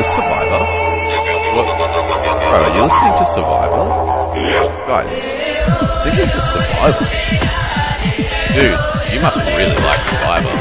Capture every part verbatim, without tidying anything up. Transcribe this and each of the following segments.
this Survivor? What? Bro, are you listening to Survivor? Guys, I think this is Survivor. Dude, you must really like Survivor.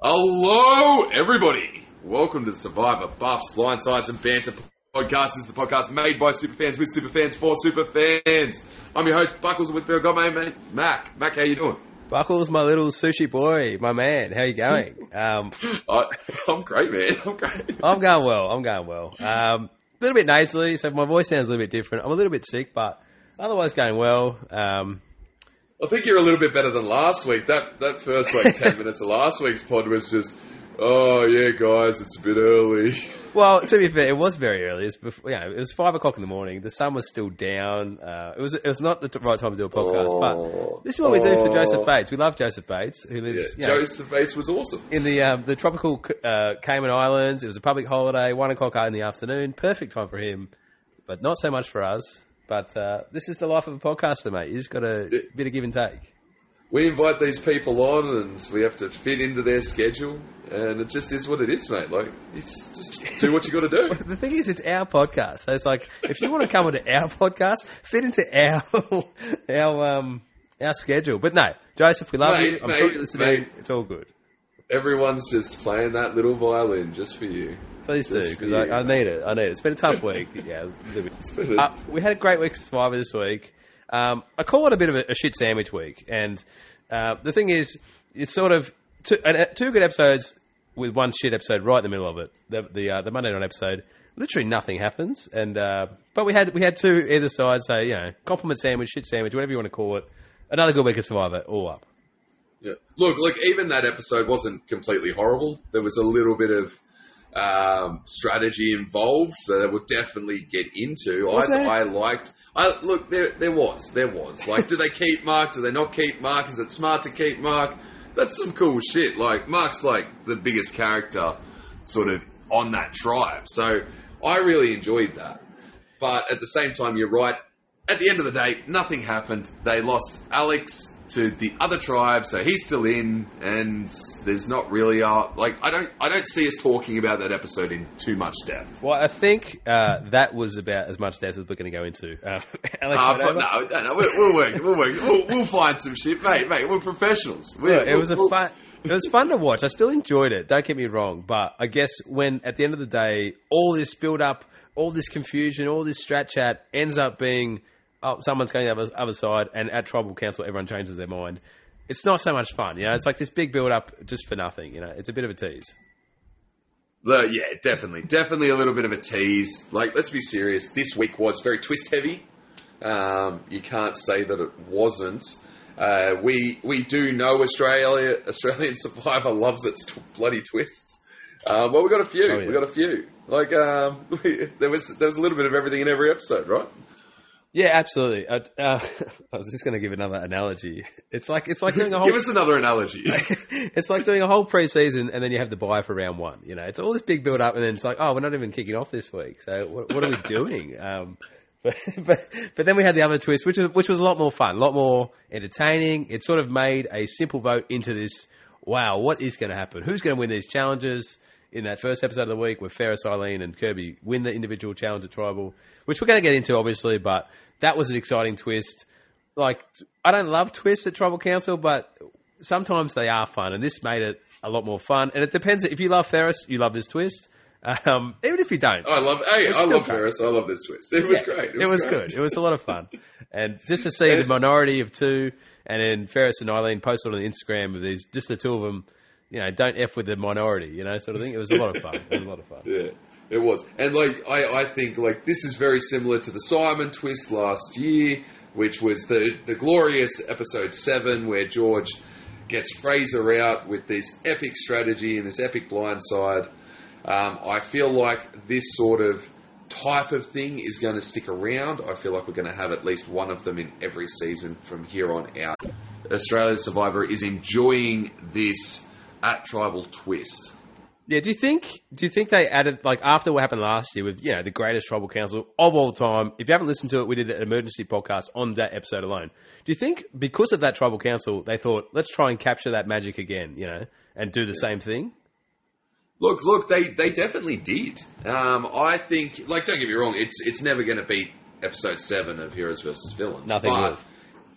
Hello, everybody. Welcome to the Survivor Buffs, Blind Science and Banter Podcast. This is the podcast made by superfans with superfans for superfans. I'm your host, Buckles, with Bill Gottman, Mac. Mac, how you doing? Buckles, my little sushi boy, my man. How you going? Um, I, I'm great, man. I'm great. I'm going well. I'm going well. Um, a little bit nasally, so my voice sounds a little bit different. I'm a little bit sick, but otherwise going well. Um, I think you're a little bit better than last week. That that first like ten minutes of last week's pod was just, oh yeah, guys, it's a bit early. Well, to be fair, it was very early. It was, before, you know, it was five o'clock in the morning. The sun was still down. Uh, it was it was not the right time to do a podcast, oh, but this is what oh. we do for Joseph Bates. We love Joseph Bates, who lives. Yeah, you know, Joseph Bates was awesome in the um, the tropical uh, Cayman Islands. It was a public holiday, one o'clock in the afternoon, perfect time for him, but not so much for us. But uh, this is the life of a podcaster, mate. You just got a it, bit of give and take. We invite these people on, and we have to fit into their schedule, and it just is what it is, mate. Like, it's just do what you got to do. Well, the thing is, it's our podcast, so it's like if you want to come onto our podcast, fit into our our um our schedule. But no, Joseph, we love mate, you. I'm mate, sure you're listening. Mate, it's all good. Everyone's just playing that little violin just for you. Please just do, because I, I need it. I need it. It's been a tough week. Yeah, it's been uh, we had a great week of Survivor this week. Um, I call it a bit of a, a shit sandwich week, and uh, the thing is, it's sort of two, uh, two good episodes with one shit episode right in the middle of it. The the, uh, the Monday night episode, literally nothing happens, and uh, but we had we had two either side, so you know, compliment sandwich, shit sandwich, whatever you want to call it. Another good week of Survivor, all up. Yeah, look, look, even that episode wasn't completely horrible. There was a little bit of um, strategy involved, so that we'll definitely get into. I, I liked. I, look, there there was, there was. Like, do they keep Mark? Do they not keep Mark? Is it smart to keep Mark? That's some cool shit. Like, Mark's, like, the biggest character sort of on that tribe. So I really enjoyed that. But at the same time, you're right. At the end of the day, nothing happened. They lost Alex to the other tribe, so he's still in, and there's not really a... Like, I don't I don't see us talking about that episode in too much depth. Well, I think uh, that was about as much depth as we're going to go into. Uh, Alex, uh, but no, no, no, we'll, we'll work, we'll work. We'll, we'll find some shit. Mate, mate, we're professionals. We're, Look, it, we'll, was a we'll... fun, it was fun to watch. I still enjoyed it, don't get me wrong, but I guess when, at the end of the day, all this build-up, all this confusion, all this strat chat ends up being... Oh, someone's going to the other side, and at Tribal Council, everyone changes their mind. It's not so much fun, you know. It's like this big build-up just for nothing, you know. It's a bit of a tease. Uh, yeah, definitely. Definitely a little bit of a tease. Like, let's be serious. This week was very twist-heavy. Um, you can't say that it wasn't. Uh, we we do know Australia Australian Survivor loves its t- bloody twists. Uh, well, we got a few. Oh, yeah. We got a few. Like, um, we, there was there was a little bit of everything in every episode, right? Yeah, absolutely. I, uh, I was just going to give another analogy. It's like it's like doing a whole give us another analogy. It's like doing a whole preseason, and then you have the bye for round one. You know, it's all this big build up, and then it's like, oh, we're not even kicking off this week. So what, what are we doing? Um, but, but but then we had the other twist, which was, which was a lot more fun, a lot more entertaining. It sort of made a simple vote into this. Wow, what is going to happen? Who's going to win these challenges? In that first episode of the week where Feras, Aileen and Kirby win the individual challenge at Tribal, which we're going to get into, obviously, but that was an exciting twist. Like, I don't love twists at Tribal Council, but sometimes they are fun, and this made it a lot more fun. And it depends. If you love Feras, you love this twist, um, even if you don't. I love hey, I love fun. Feras. I love this twist. It was yeah, great. It was, it was great. good. It was a lot of fun. And just to see and, the minority of two, and then Feras and Aileen posted on Instagram with these, just the two of them, you know, don't F with the minority, you know, sort of thing. It was a lot of fun. It was a lot of fun. Yeah, it was. And, like, I, I think, like, this is very similar to the Simon twist last year, which was the, the glorious episode seven where George gets Fraser out with this epic strategy and this epic blindside. Um, I feel like this sort of type of thing is going to stick around. I feel like we're going to have at least one of them in every season from here on out. Australia's Survivor is enjoying this at Tribal twist. Yeah, do you think do you think they added, like, after what happened last year with, you know, the greatest tribal council of all time? If you haven't listened to it, we did an emergency podcast on that episode alone. Do you think because of that tribal council, they thought, let's try and capture that magic again, you know, and do the yeah. same thing? Look, look, they, they definitely did. Um, I think, like, don't get me wrong, it's it's never going to beat episode seven of Heroes versus Villains. Nothing will.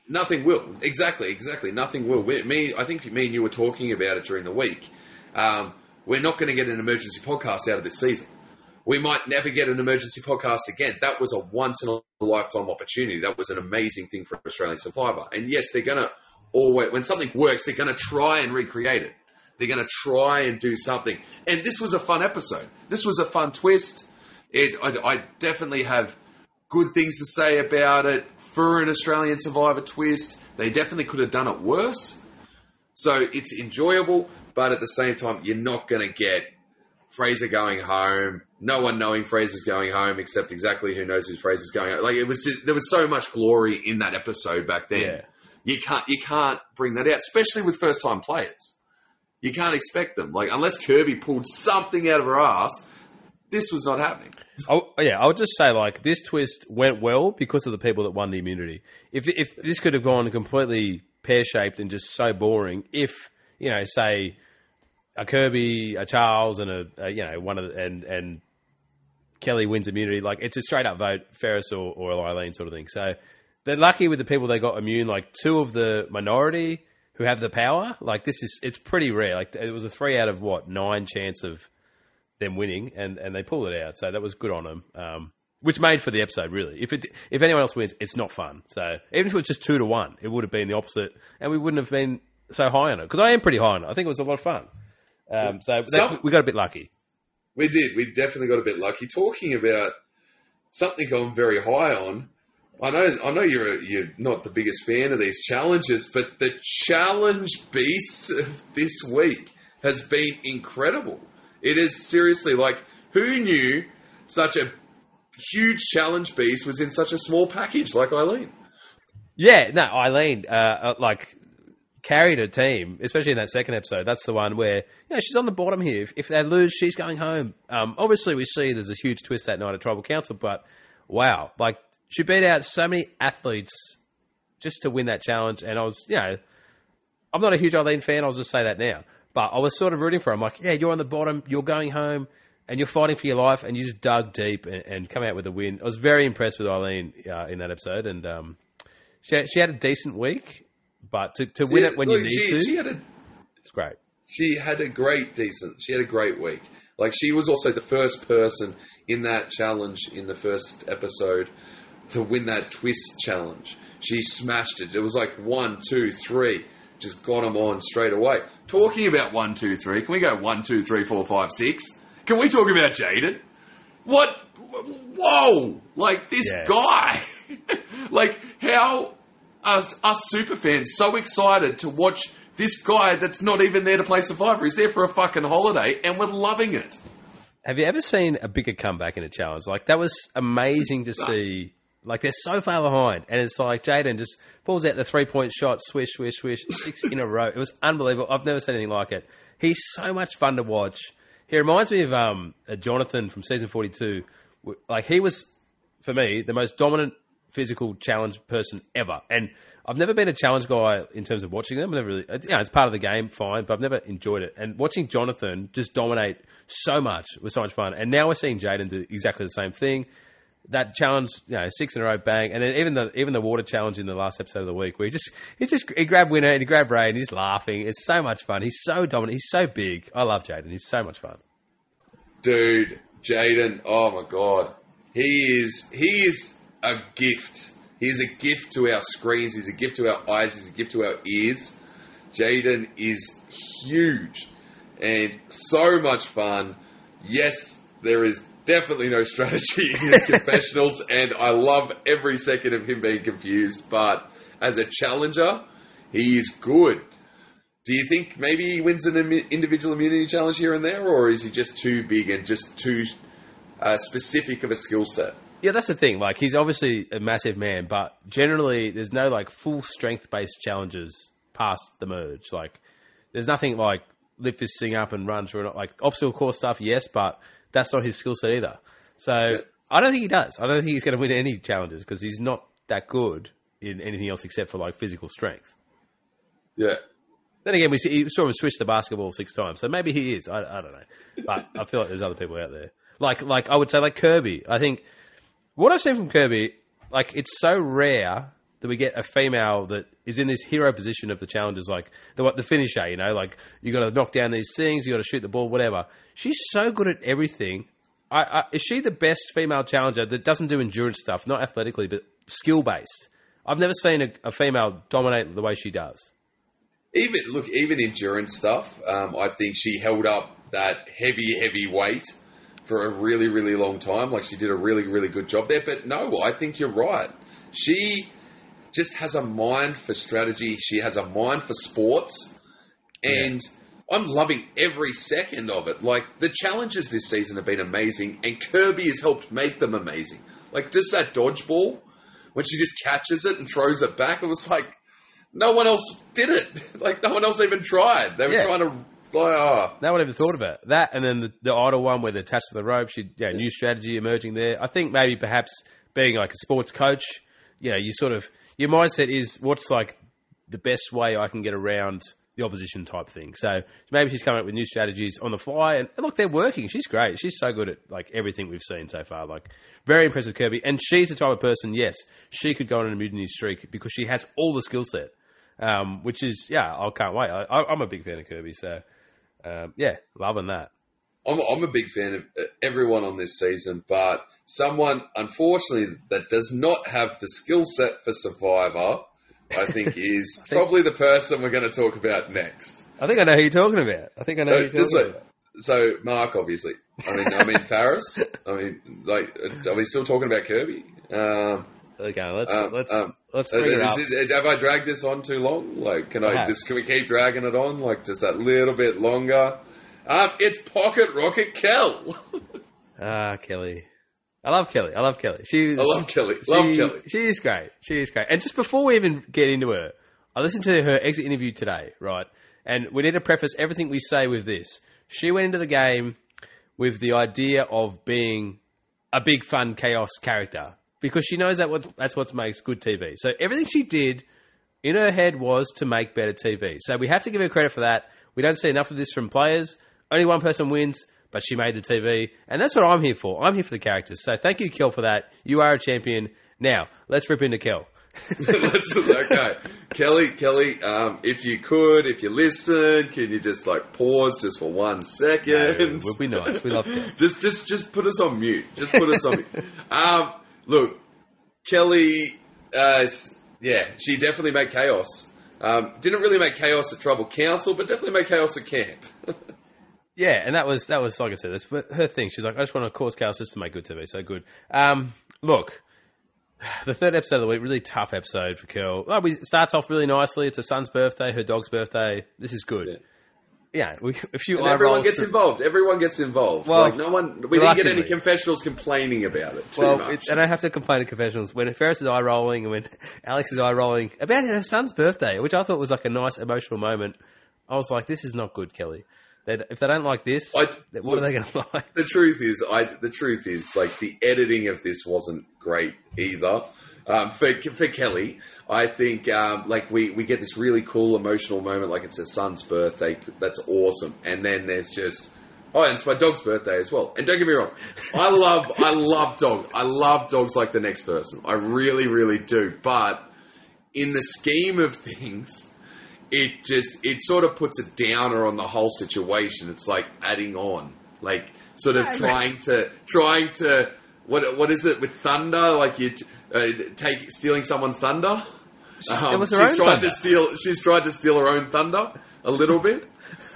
Nothing will. Exactly, exactly. Nothing will. We, me, I think me and you were talking about it during the week. Um, we're not going to get an emergency podcast out of this season. We might never get an emergency podcast again. That was a once-in-a-lifetime opportunity. That was an amazing thing for Australian Survivor. And yes, they're going to always, when something works, they're going to try and recreate it. They're going to try and do something. And this was a fun episode. This was a fun twist. It, I, I definitely have good things to say about it. For an Australian Survivor twist, they definitely could have done it worse. So it's enjoyable, but at the same time, you're not going to get Fraser going home, no one knowing Fraser's going home, except exactly who knows who Fraser's going home. Like, it was just, there was so much glory in that episode back then. Yeah. You can't, you can't bring that out, especially with first-time players. You can't expect them. Like, unless Kirby pulled something out of her ass, this was not happening. Oh, yeah, I would just say, like, this twist went well because of the people that won the immunity. If if this could have gone completely pear-shaped and just so boring, if, you know, say a Kirby, a Charles, and a, a you know, one of the, and and Kelli wins immunity, like, it's a straight-up vote, Feras or, or Aileen sort of thing. So they're lucky with the people they got immune, like two of the minority who have the power. Like, this is, it's pretty rare. Like, it was a three out of what nine chance of them winning, and, and they pulled it out. So that was good on them, um, which made for the episode, really. If it if anyone else wins, it's not fun. So even if it was just two to one, it would have been the opposite, and we wouldn't have been so high on it, because I am pretty high on it. I think it was a lot of fun. Um, so that, Some, we got a bit lucky. We did. We definitely got a bit lucky. Talking about something I'm very high on, I know I know you're you're not the biggest fan of these challenges, but the challenge beast of this week has been incredible. It is seriously, like, who knew such a huge challenge beast was in such a small package like Aileen? Yeah, no, Aileen, uh, like, carried her team, especially in that second episode. That's the one where, you know, she's on the bottom here. If, if they lose, she's going home. Um, obviously, we see there's a huge twist that night at Tribal Council, but wow, like, she beat out so many athletes just to win that challenge. And I was, you know, I'm not a huge Aileen fan. I'll just say that now. But I was sort of rooting for him. Like, yeah, you're on the bottom, you're going home, and you're fighting for your life, and you just dug deep and, and come out with a win. I was very impressed with Aileen uh, in that episode, and um, she she had a decent week. But to, to win had, it when look, you need she, to, she had a, it's great. She had a great decent. She had a great week. Like, she was also the first person in that challenge in the first episode to win that twist challenge. She smashed it. It was like one, two, three. Just got them on straight away. Talking about one, two, three. Can we go one, two, three, four, five, six? Can we talk about Jaden? What? Whoa! Like, this yeah. guy. Like, how are us superfans so excited to watch this guy that's not even there to play Survivor? He's there for a fucking holiday, and we're loving it. Have you ever seen a bigger comeback in a challenge? Like, that was amazing to see. Like, they're so far behind. And it's like Jaden just pulls out the three-point shot, swish, swish, swish, six in a row. It was unbelievable. I've never seen anything like it. He's so much fun to watch. He reminds me of um, Jonathan from season forty-two. Like, he was, for me, the most dominant physical challenge person ever. And I've never been a challenge guy in terms of watching them. I've never really, you know, it's part of the game, fine, but I've never enjoyed it. And watching Jonathan just dominate so much was so much fun. And now we're seeing Jaden do exactly the same thing. That challenge, you know, six in a row, bang, and then even the even the water challenge in the last episode of the week, where he just he just he grabbed Winner and he grabbed Ray and he's laughing. It's so much fun. He's so dominant. He's so big. I love Jaden. He's so much fun, dude. Jaden, oh my god, he is he is a gift. He is a gift to our screens. He's a gift to our eyes. He's a gift to our ears. Jaden is huge and so much fun. Yes, there is. Definitely no strategy in his confessionals, and I love every second of him being confused, but as a challenger, he is good. Do you think maybe he wins an Im- individual immunity challenge here and there, or is he just too big and just too uh, specific of a skill set? Yeah, that's the thing. Like, he's obviously a massive man, but generally there's no, like, full strength-based challenges past the merge. Like, there's nothing like lift this thing up and run through it. Like, obstacle course stuff, yes, but that's not his skill set either. So yeah. I don't think he does. I don't think he's going to win any challenges because he's not that good in anything else except for, like, physical strength. Yeah. Then again, we see, you saw him switch the basketball six times, so maybe he is. I, I don't know. But I feel like there's other people out there. Like, like I would say, like Kirby. I think what I've seen from Kirby, like, it's so rare that we get a female that is in this hero position of the challenges, like the, the finisher, you know, like you got to knock down these things, you got to shoot the ball, whatever. She's so good at everything. I, I, is she the best female challenger that doesn't do endurance stuff, not athletically, but skill-based? I've never seen a, a female dominate the way she does. Even look, even endurance stuff, um, I think she held up that heavy, heavy weight for a really, really long time. Like, she did a really, really good job there. But no, I think you're right. She just has a mind for strategy. She has a mind for sports. And yeah. I'm loving every second of it. Like, the challenges this season have been amazing, and Kirby has helped make them amazing. Like, just that dodgeball, when she just catches it and throws it back, it was like, no one else did it. Like, no one else even tried. They were yeah. trying to, like, oh. No one ever thought about it. That, and then the, the idle one where they're attached to the rope, she, yeah, new strategy emerging there. I think maybe perhaps being like a sports coach, you know, you sort of, your mindset is what's like the best way I can get around the opposition type thing. So maybe she's coming up with new strategies on the fly. And, and look, they're working. She's great. She's so good at, like, everything we've seen so far. Like, very impressive Kirby. And she's the type of person, yes, she could go on a mutiny streak because she has all the skill set. Um, which is, yeah, I can't wait. I, I, I'm a big fan of Kirby, so um, yeah, loving that. I'm, I'm a big fan of everyone on this season, but someone, unfortunately, that does not have the skill set for Survivor, I think is I think, probably the person we're going to talk about next. I think I know who you're talking about. I think I know no, who you're talking like, about. So, Mark, obviously. I mean, I mean, Feras. I mean, like, are we still talking about Kirby? Um Okay, let's um, let's um, let's bring it up. This, have I dragged this on too long? Like, can Perhaps. I just can we keep dragging it on? Like, just that little bit longer. Um, it's Pocket Rocket Kel. ah, Kelli. I love Kelli. I love Kelli. She's I love Kelli. She, love Kelli. She is great. She is great. And just before we even get into her, I listened to her exit interview today, right? And we need to preface everything we say with this. She went into the game with the idea of being a big fun chaos character, because she knows that what, that's what makes good T V. So everything she did in her head was to make better T V. So we have to give her credit for that. We don't see enough of this from players. Only one person wins, but she made the T V. And that's what I'm here for. I'm here for the characters. So thank you, Kel, for that. You are a champion. Now, let's rip into Kel. Okay. Kelly, Kelly, um, if you could, if you listen, can you just like pause just for one second? No, it would be nice. We love Kel. just, just, just put us on mute. Just put us on mute. Um... Look, Kelli, uh, yeah, she definitely made chaos. Um, didn't really make chaos at Tribal Council, but definitely made chaos at camp. yeah, and that was, that was like I said, that's her thing. She's like, I just want to cause chaos just to make good T V, so good. Um, look, the third episode of the week, really tough episode for Kel. Well, we, it starts off really nicely. It's her son's birthday, her dog's birthday. This is good. Yeah. Yeah, we, a few and everyone gets through. involved. Everyone gets involved. Well, like no one, we didn't get any confessionals complaining about it too well, much. It, and I have to complain at confessionals when Feras is eye rolling and when Alex is eye rolling about her son's birthday, which I thought was like a nice emotional moment. I was like, this is not good, Kelli. They, if they don't like this, I, what look, are they going to like? The truth is, I the truth is, like the editing of this wasn't great either. Um, for for Kelli, I think um, like we, we get this really cool emotional moment, like it's her son's birthday, that's awesome, and then there's just oh, and it's my dog's birthday as well. And don't get me wrong, I love I love dogs, I love dogs like the next person, I really really do. But in the scheme of things, it just it sort of puts a downer on the whole situation. It's like adding on, like sort of trying to trying to. What what is it with thunder? Like you uh, take stealing someone's thunder. She's, um, it was her she's own tried thunder. to steal. She's tried to steal her own thunder a little bit.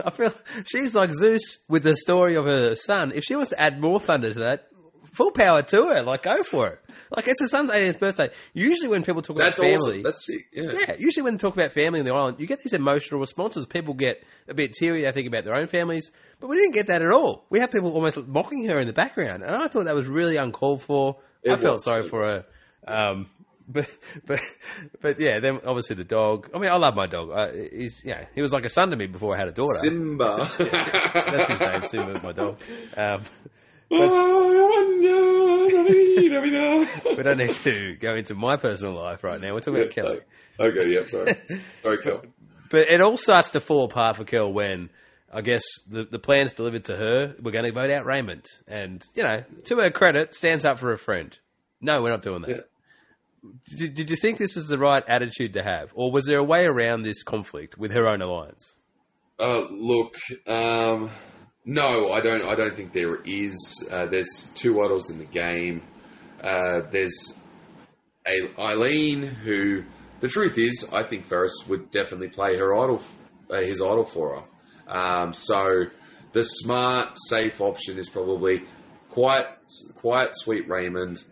I feel she's like Zeus with the story of her son. If she wants to add more thunder to that, full power to her. Like go for it. Like it's her son's eighteenth birthday. Usually when people talk about that's family, awesome. That's sick. Yeah. yeah. Usually when they talk about family in the island, you get these emotional responses. People get a bit teary. They think about their own families. But we didn't get that at all. We had people almost mocking her in the background, and I thought that was really uncalled for. It I felt was, sorry for was. her. Um, But, but, but yeah, then obviously the dog. I mean, I love my dog. Uh, he's, yeah, he was like a son to me before I had a daughter. Simba. Yeah, that's his name, Simba, my dog. Um, but, we don't need to go into my personal life right now. We're talking yeah, about Kelly. No. Okay, yeah, sorry. Sorry, Kel. But it all starts to fall apart for Kel when, I guess, the, the plan's delivered to her. We're going to vote out Raymond. And, you know, to her credit, stands up for a friend. No, we're not doing that. Yeah. Did, did you think this was the right attitude to have? Or was there a way around this conflict with her own alliance? Uh, look, um, no, I don't I don't think there is. Uh, there's two idols in the game. Uh, there's a, Aileen, who, the truth is, I think Feras would definitely play her idol, uh, his idol for her. Um, so the smart, safe option is probably quiet, quiet, sweet Raymond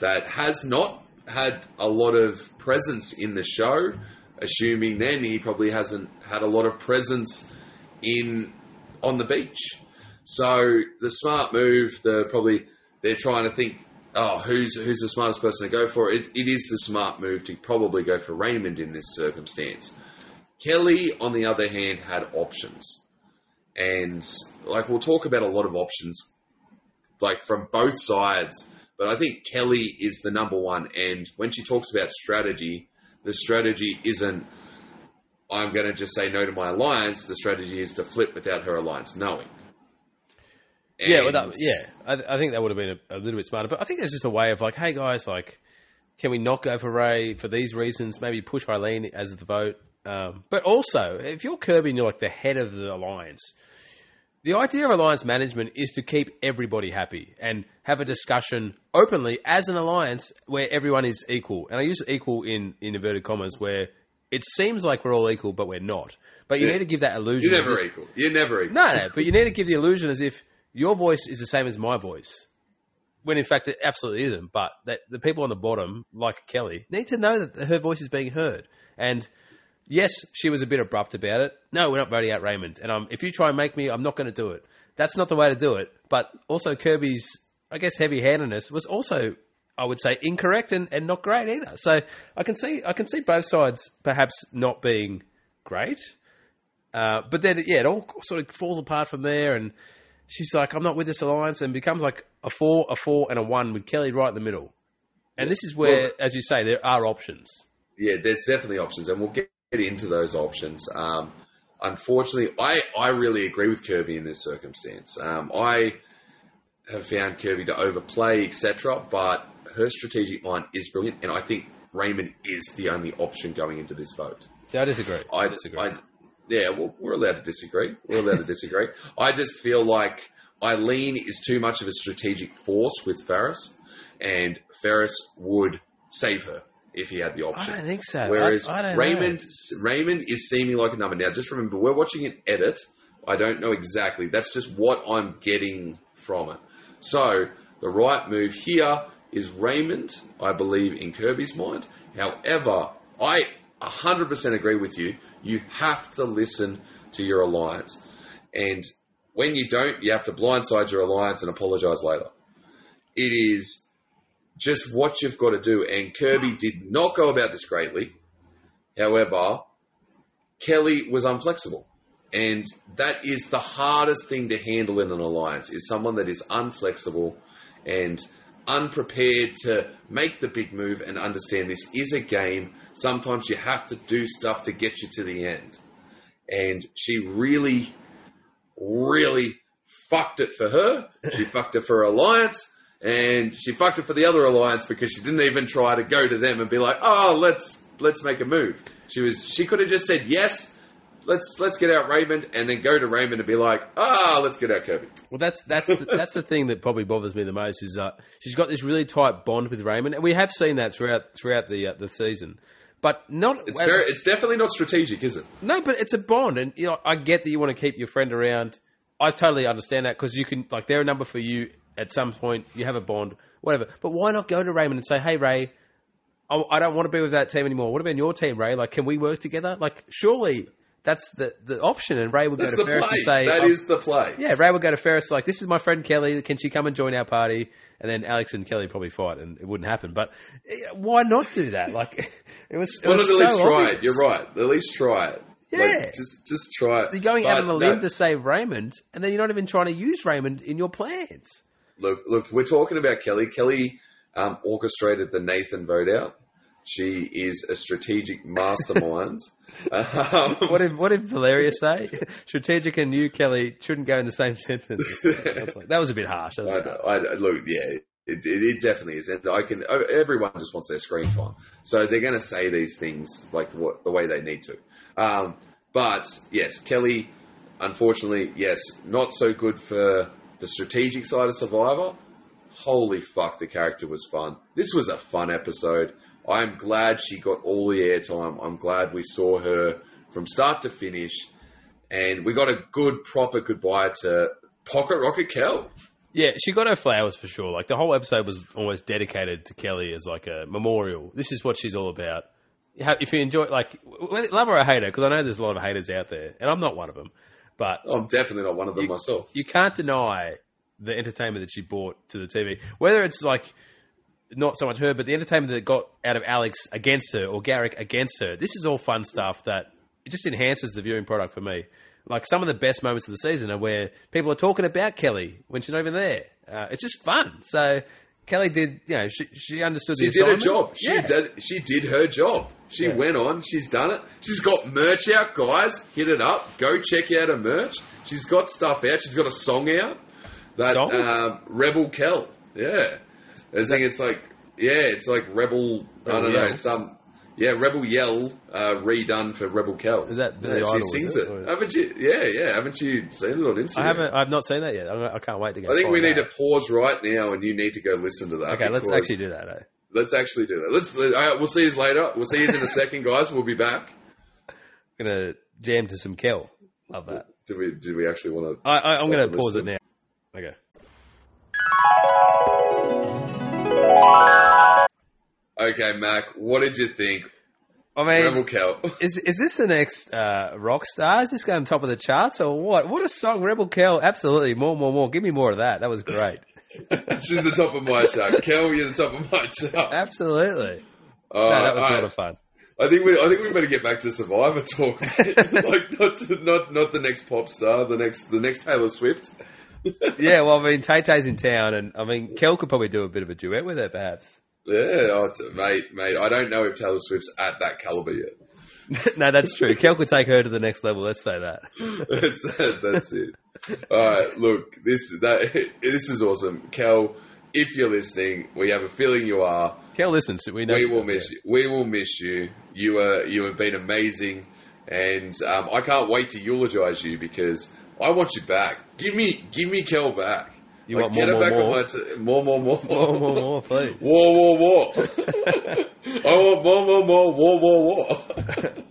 that has not had a lot of presence in the show, assuming then he probably hasn't had a lot of presence in on the beach. So the smart move, the probably they're trying to think, oh, who's who's the smartest person to go for? It, it is the smart move to probably go for Raymond in this circumstance. Kelli, on the other hand, had options. And, like, we'll talk about a lot of options, like, from both sides. But I think Kelli is the number one. And when she talks about strategy, the strategy isn't, I'm going to just say no to my alliance. The strategy is to flip without her alliance knowing. And yeah, well that, yeah. I, th- I think that would have been a, a little bit smarter. But I think there's just a way of, like, hey, guys, like, can we not go for Ray for these reasons? Maybe push Aileen as the vote. Um, but also, if you're Kirby and you're like the head of the alliance, the idea of alliance management is to keep everybody happy and have a discussion openly as an alliance where everyone is equal. And I use equal in, in inverted commas, where it seems like we're all equal, but we're not. But you yeah. need to give that illusion. You're never if, equal. You're never equal. No, no, but you need to give the illusion as if your voice is the same as my voice, when in fact it absolutely isn't. But that the people on the bottom, like Kelli, need to know that her voice is being heard. And yes, she was a bit abrupt about it. No, we're not voting out Raymond. And um, if you try and make me, I'm not going to do it. That's not the way to do it. But also Kirby's, I guess, heavy-handedness was also, I would say, incorrect and, and not great either. So I can see I can see both sides perhaps not being great. Uh, but then, yeah, it all sort of falls apart from there. And she's like, I'm not with this alliance. And becomes like a four, a four, and a one with Kelli right in the middle. And this is where, well, as you say, there are options. Yeah, there's definitely options. And we'll get into those options. Um, unfortunately, I, I really agree with Kirby in this circumstance. Um, I have found Kirby to overplay, et cetera, but her strategic mind is brilliant, and I think Raymond is the only option going into this vote. See, I disagree. I, I disagree. I, yeah, well, we're allowed to disagree. We're allowed to disagree. I just feel like Aileen is too much of a strategic force with Feras, and Feras would save her if he had the option. I don't think so. Whereas I, I don't Raymond know. Raymond is seeming like a number. Now, just remember, we're watching an edit. I don't know exactly. That's just what I'm getting from it. So the right move here is Raymond, I believe, in Kirby's mind. However, I one hundred percent agree with you. You have to listen to your alliance. And when you don't, you have to blindside your alliance and apologise later. It is just what you've got to do. And Kirby did not go about this greatly. However, Kelli was unflexible. And that is the hardest thing to handle in an alliance, is someone that is unflexible and unprepared to make the big move and understand this is a game. Sometimes you have to do stuff to get you to the end. And she really, really fucked it for her. She fucked it for her alliance. And she fucked it for the other alliance because she didn't even try to go to them and be like, "Oh, let's let's make a move." She was she could have just said yes, let's let's get out Raymond, and then go to Raymond and be like, "Ah, oh, let's get out Kirby." Well, that's that's the, that's the thing that probably bothers me the most is that uh, she's got this really tight bond with Raymond, and we have seen that throughout throughout the uh, the season. But not it's very, it's definitely not strategic, is it? No, but it's a bond, and you know, I get that you want to keep your friend around. I totally understand that because you can like they're a number for you. At some point, you have a bond, whatever. But why not go to Raymond and say, hey, Ray, I don't want to be with that team anymore. What about your team, Ray? Like, can we work together? Like, surely that's the, the option. And Ray will that's go to Feras play. and say... That oh, is the play. Yeah, Ray will go to Feras like, this is my friend Kelli. Can she come and join our party? And then Alex and Kelli probably fight and it wouldn't happen. But why not do that? Like, it was, it well, was no, so at least obvious. Try it. You're right. At least try it. Yeah. Like, just just try it. You're going but out on a limb no. to save Raymond, and then you're not even trying to use Raymond in your plans. Look, look, we're talking about Kelli. Kelli um, orchestrated the Nathan vote out. She is a strategic mastermind. um, what did what did Valeria say? Strategic and you, Kelli, shouldn't go in the same sentence. Like, that was a bit harsh. I know, it? I know. Look, yeah, it, it, it definitely is. And I can. Everyone just wants their screen time, so they're going to say these things like the, the way they need to. Um, but yes, Kelli, unfortunately, yes, not so good for the strategic side of Survivor. Holy fuck, the character was fun. This was a fun episode. I'm glad she got all the airtime. I'm glad we saw her from start to finish. And we got a good, proper goodbye to Pocket Rocket Kel. Yeah, she got her flowers for sure. Like, the whole episode was almost dedicated to Kelli as, like, a memorial. This is what she's all about. If you enjoy, like, love her or hate her, because I know there's a lot of haters out there, and I'm not one of them. But I'm definitely not one of them you, myself. You can't deny the entertainment that she brought to the T V. Whether it's, like... not so much her, but the entertainment that got out of Alex against her or Garrick against her. This is all fun stuff that it just enhances the viewing product for me. Like, some of the best moments of the season are where people are talking about Kelli when she's not even there. Uh, it's just fun. So Kelli did, you know, she, she understood the assignment. She did her job. She, yeah. did, she did her job. She yeah. went on. She's done it. She's got merch out, guys. Hit it up. Go check out her merch. She's got stuff out. She's got a song out. That song? Um, Rebel Kel. Yeah. I think it's like, yeah, it's like Rebel, Rebel I don't Yell. know, some, yeah, Rebel Yell uh, redone for Rebel Kel. Is that yeah, Idol, she sings it? it. Haven't you, yeah, yeah, haven't you seen it on Instagram? I haven't, I've not seen that yet. I can't wait to go I think we need out. to pause right now and you need to go listen to that. Okay, let's actually do that, eh? Let's actually do that. Let's, all right, we'll see you later. We'll see you in a second, guys. We'll be back. I'm going to jam to some Kel. Love that. Do we, do we actually want to? I, I, I'm going to pause it now. Okay. Okay, Mac, what did you think? I mean, Rebel Kel. Is is this the next uh, rock star? Is this going top of the charts or what? What a song, Rebel Kel. Absolutely. More, more, more. Give me more of that. That was great. She's the top of my chart. Kel, you're the top of my chart. Absolutely. Uh, no, that was I, a lot of fun. I think we I think we better get back to Survivor talk. Like, not not not the next pop star, the next the next Taylor Swift. Yeah, well, I mean, Tay Tay's in town, and I mean, Kel could probably do a bit of a duet with her, perhaps. Yeah, oh, it's, mate, mate. I don't know if Taylor Swift's at that caliber yet. No, that's true. Kel could take her to the next level. Let's say that. that's, that's it. All right, look, this that this is awesome, Kel. If you're listening, we have a feeling you are. Kel listens. We know. We will miss you. you. We will miss you. You are. You have been amazing, and um, I can't wait to eulogize you because I want you back. Give me, give me Kel back. You like, want get more, her more, back more. more, more, more, more, more, more, more, please. War, war, war. I want more, more, more, war, war, war.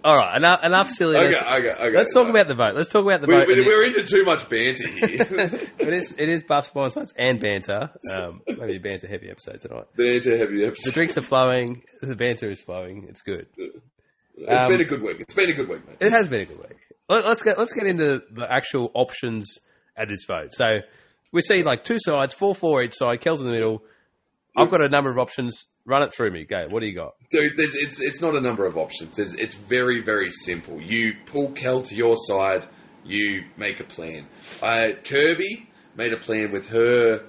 All right, enough, enough silliness. Okay, okay, okay. Let's talk no. about the vote. Let's talk about the we, vote. We, we're into too much banter here. It is, it is Buffs, Bonds, Hunts, and banter. Um, maybe a banter-heavy episode tonight. Banter-heavy episode. The drinks are flowing. The banter is flowing. It's good. It's um, been a good week. It's been a good week, mate. It has been a good week. Let, let's get let's get into the actual options at this vote. So. We see like two sides, four, four each side. Kel's in the middle. I've got a number of options. Run it through me. Go. What do you got? Dude, there's, it's it's not a number of options. There's, it's very, very simple. You pull Kel to your side. You make a plan. Uh, Kirby made a plan with her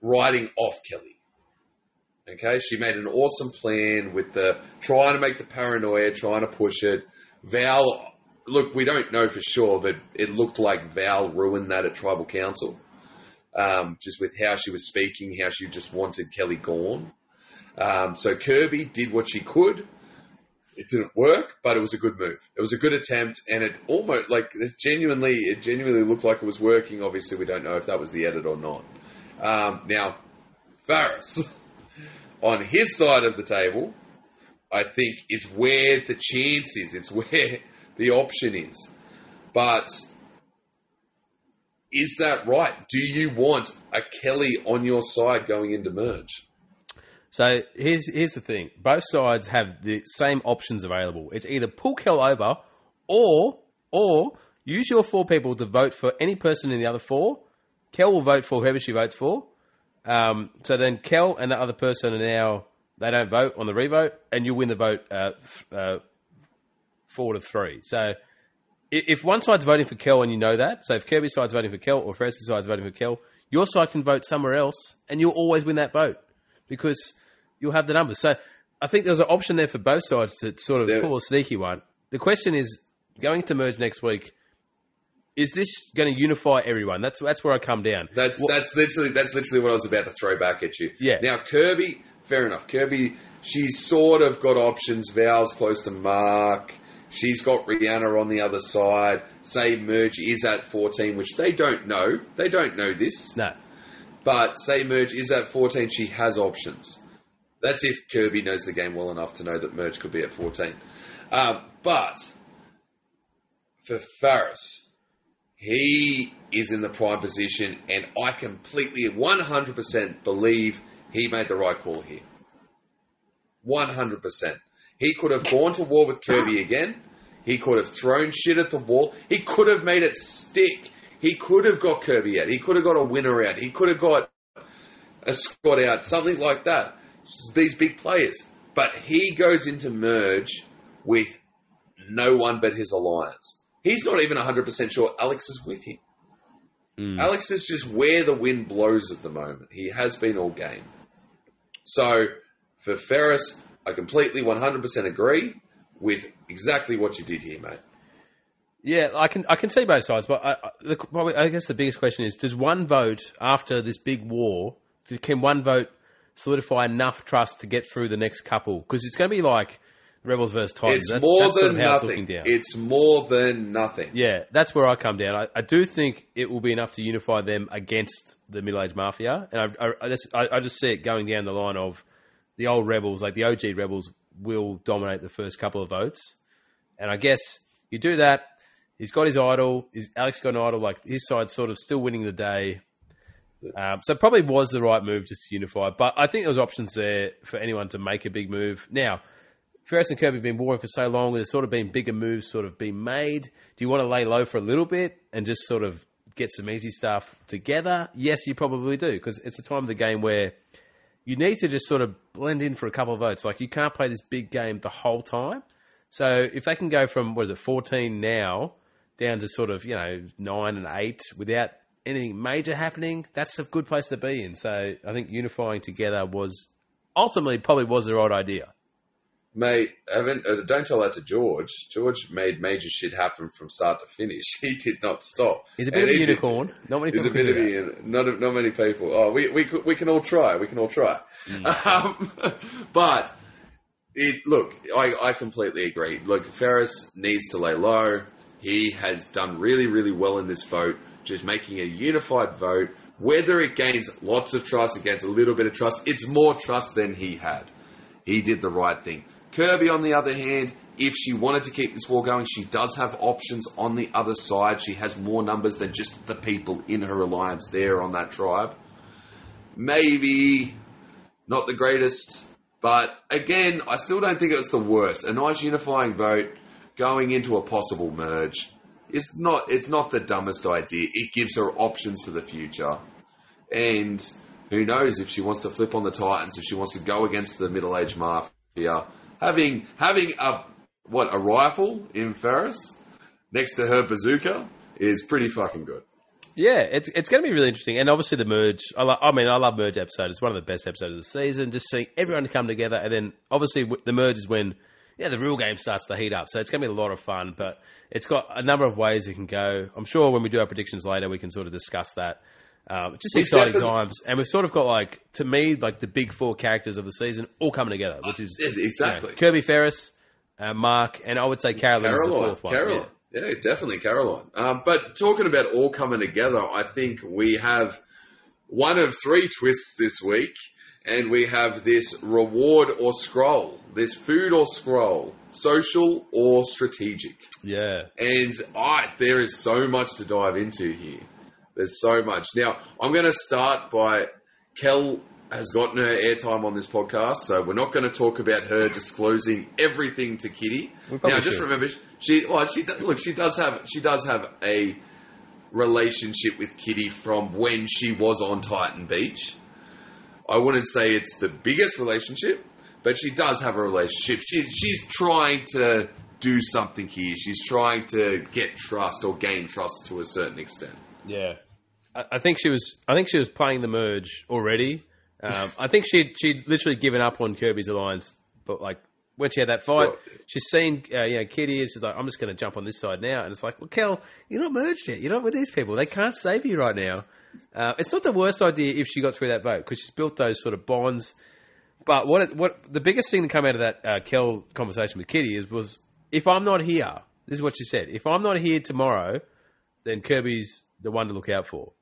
riding off Kelli. Okay? She made an awesome plan with the trying to make the paranoia, trying to push it. Val, look, we don't know for sure, but it looked like Val ruined that at Tribal Council. Um, just with how she was speaking, how she just wanted Kelli gone. Um, so Kirby did what she could. It didn't work, but it was a good move. It was a good attempt, and it almost like it genuinely, it genuinely looked like it was working. Obviously, we don't know if that was the edit or not. Um, now, Feras, on his side of the table, I think is where the chance is. It's where the option is, but. Is that right? Do you want a Kelli on your side going into merge? So here's here's the thing. Both sides have the same options available. It's either pull Kel over or Or use your four people to vote for any person in the other four. Kel will vote for whoever she votes for. Um, so then Kel and that other person are now, they don't vote on the revote, and you win the vote uh, uh, four to three. So if one side's voting for Kel and you know that, so if Kirby's side's voting for Kel or Feras' side's voting for Kel, your side can vote somewhere else and you'll always win that vote because you'll have the numbers. So I think there's an option there for both sides to sort of yeah. pull a sneaky one. The question is, going to merge next week, is this going to unify everyone? That's that's where I come down. That's what, that's literally that's literally what I was about to throw back at you. Yeah. Now Kirby, fair enough. Kirby, she's sort of got options. Val's close to Mark. She's got Rihanna on the other side. Say merge is at fourteen, which they don't know. They don't know this. No. But say merge is at fourteen. She has options. That's if Kirby knows the game well enough to know that merge could be at fourteen. Um, but for Feras, he is in the prime position, and I completely, one hundred percent believe he made the right call here. one hundred percent. He could have gone to war with Kirby again. He could have thrown shit at the wall. He could have made it stick. He could have got Kirby out. He could have got a winner out. He could have got a Scott out, something like that. These big players. But he goes into merge with no one but his alliance. He's not even one hundred percent sure Alex is with him. Mm. Alex is just where the wind blows at the moment. He has been all game. So for Feras, I completely one hundred percent agree with exactly what you did here, mate. Yeah, I can I can see both sides, but I, the, probably, I guess the biggest question is, does one vote after this big war, can one vote solidify enough trust to get through the next couple? Because it's going to be like Rebels versus Titans. It's that's, more that's than sort of how nothing. It's, down. it's more than nothing. Yeah, that's where I come down. I, I do think it will be enough to unify them against the middle-aged mafia, and I, I, I, just, I, I just see it going down the line of the old Rebels, like the O G Rebels, will dominate the first couple of votes. And I guess you do that. He's got his idol. He's, Alex got an idol. Like his side's sort of still winning the day. Um, so it probably was the right move just to unify. But I think there was options there for anyone to make a big move. Now, Feras and Kirby have been warring for so long. There's sort of been bigger moves sort of being made. Do you want to lay low for a little bit and just sort of get some easy stuff together? Yes, you probably do, because it's a time of the game where you need to just sort of blend in for a couple of votes. Like, you can't play this big game the whole time. So if they can go from, what is it, fourteen now down to sort of, you know, nine and eight without anything major happening, that's a good place to be in. So I think unifying together was ultimately probably was the right idea. Mate, haven't, don't tell that to George. George made major shit happen from start to finish. He did not stop. He's a bit and of a unicorn. Did, not many people. He's a bit of a, not, not many people. Oh, we we we can all try. We can all try. Mm. Um, but it, look, I, I completely agree. Look, Feras needs to lay low. He has done really, really well in this vote, just making a unified vote. Whether it gains lots of trust, it gains a little bit of trust. It's more trust than he had. He did the right thing. Kirby, on the other hand, if she wanted to keep this war going, she does have options on the other side. She has more numbers than just the people in her alliance there on that tribe. Maybe not the greatest, but again, I still don't think it's the worst. A nice unifying vote going into a possible merge. It's not, it's not the dumbest idea. It gives her options for the future. And who knows, if she wants to flip on the Titans, if she wants to go against the middle-aged mafia, having having a what a rifle in Feras next to her bazooka is pretty fucking good. Yeah, it's it's going to be really interesting. And obviously the merge, I, lo- I mean, I love merge episode. It's one of the best episodes of the season, just seeing everyone come together. And then obviously the merge is when yeah, the real game starts to heat up. So it's going to be a lot of fun, but it's got a number of ways it can go. I'm sure when we do our predictions later, we can sort of discuss that. Uh, just we've exciting definitely... times, and we've sort of got, like, to me, like the big four characters of the season all coming together, which is yeah, exactly you know, Kirby, Feras, uh, Mark, and I would say Caroline is the fourth one. Caroline, yeah. yeah, definitely Caroline. Um, but talking about all coming together, I think we have one of three twists this week, and we have this reward or scroll, this food or scroll, social or strategic. Yeah, and I there is so much to dive into here. There's so much. Now, I'm going to start by Kel has gotten her airtime on this podcast, so we're not going to talk about her disclosing everything to Kitty. Now, just should. remember, she well, she look, she does have she does have a relationship with Kitty from when she was on Titan Beach. I wouldn't say it's the biggest relationship, but she does have a relationship. She, she's trying to do something here. She's trying to get trust or gain trust to a certain extent. Yeah, I, I think she was. I think she was playing the merge already. Um, I think she she'd literally given up on Kirby's alliance, but like when she had that fight, well, she's seen uh, you know Kitty, and she's like, "I'm just going to jump on this side now." And it's like, "Well, Kel, you're not merged yet. You're not with these people. They can't save you right now." Uh, it's not the worst idea if she got through that vote because she's built those sort of bonds. But what it, what the biggest thing to come out of that uh, Kel conversation with Kitty is was if I'm not here, this is what she said. If I'm not here tomorrow, then Kirby's the one to look out for.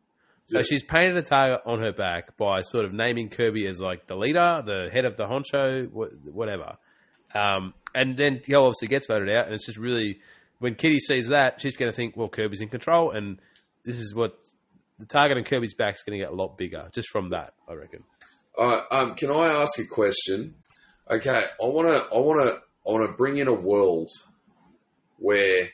So she's painted a target on her back by sort of naming Kirby as like the leader, the head of the honcho, whatever. Um, and then Kel obviously gets voted out, and it's just really when Kitty sees that, she's going to think, well, Kirby's in control, and this is what the target on Kirby's back is going to get a lot bigger just from that, I reckon. All right, um, can I ask a question? Okay, I want to, I want to, I want to bring in a world where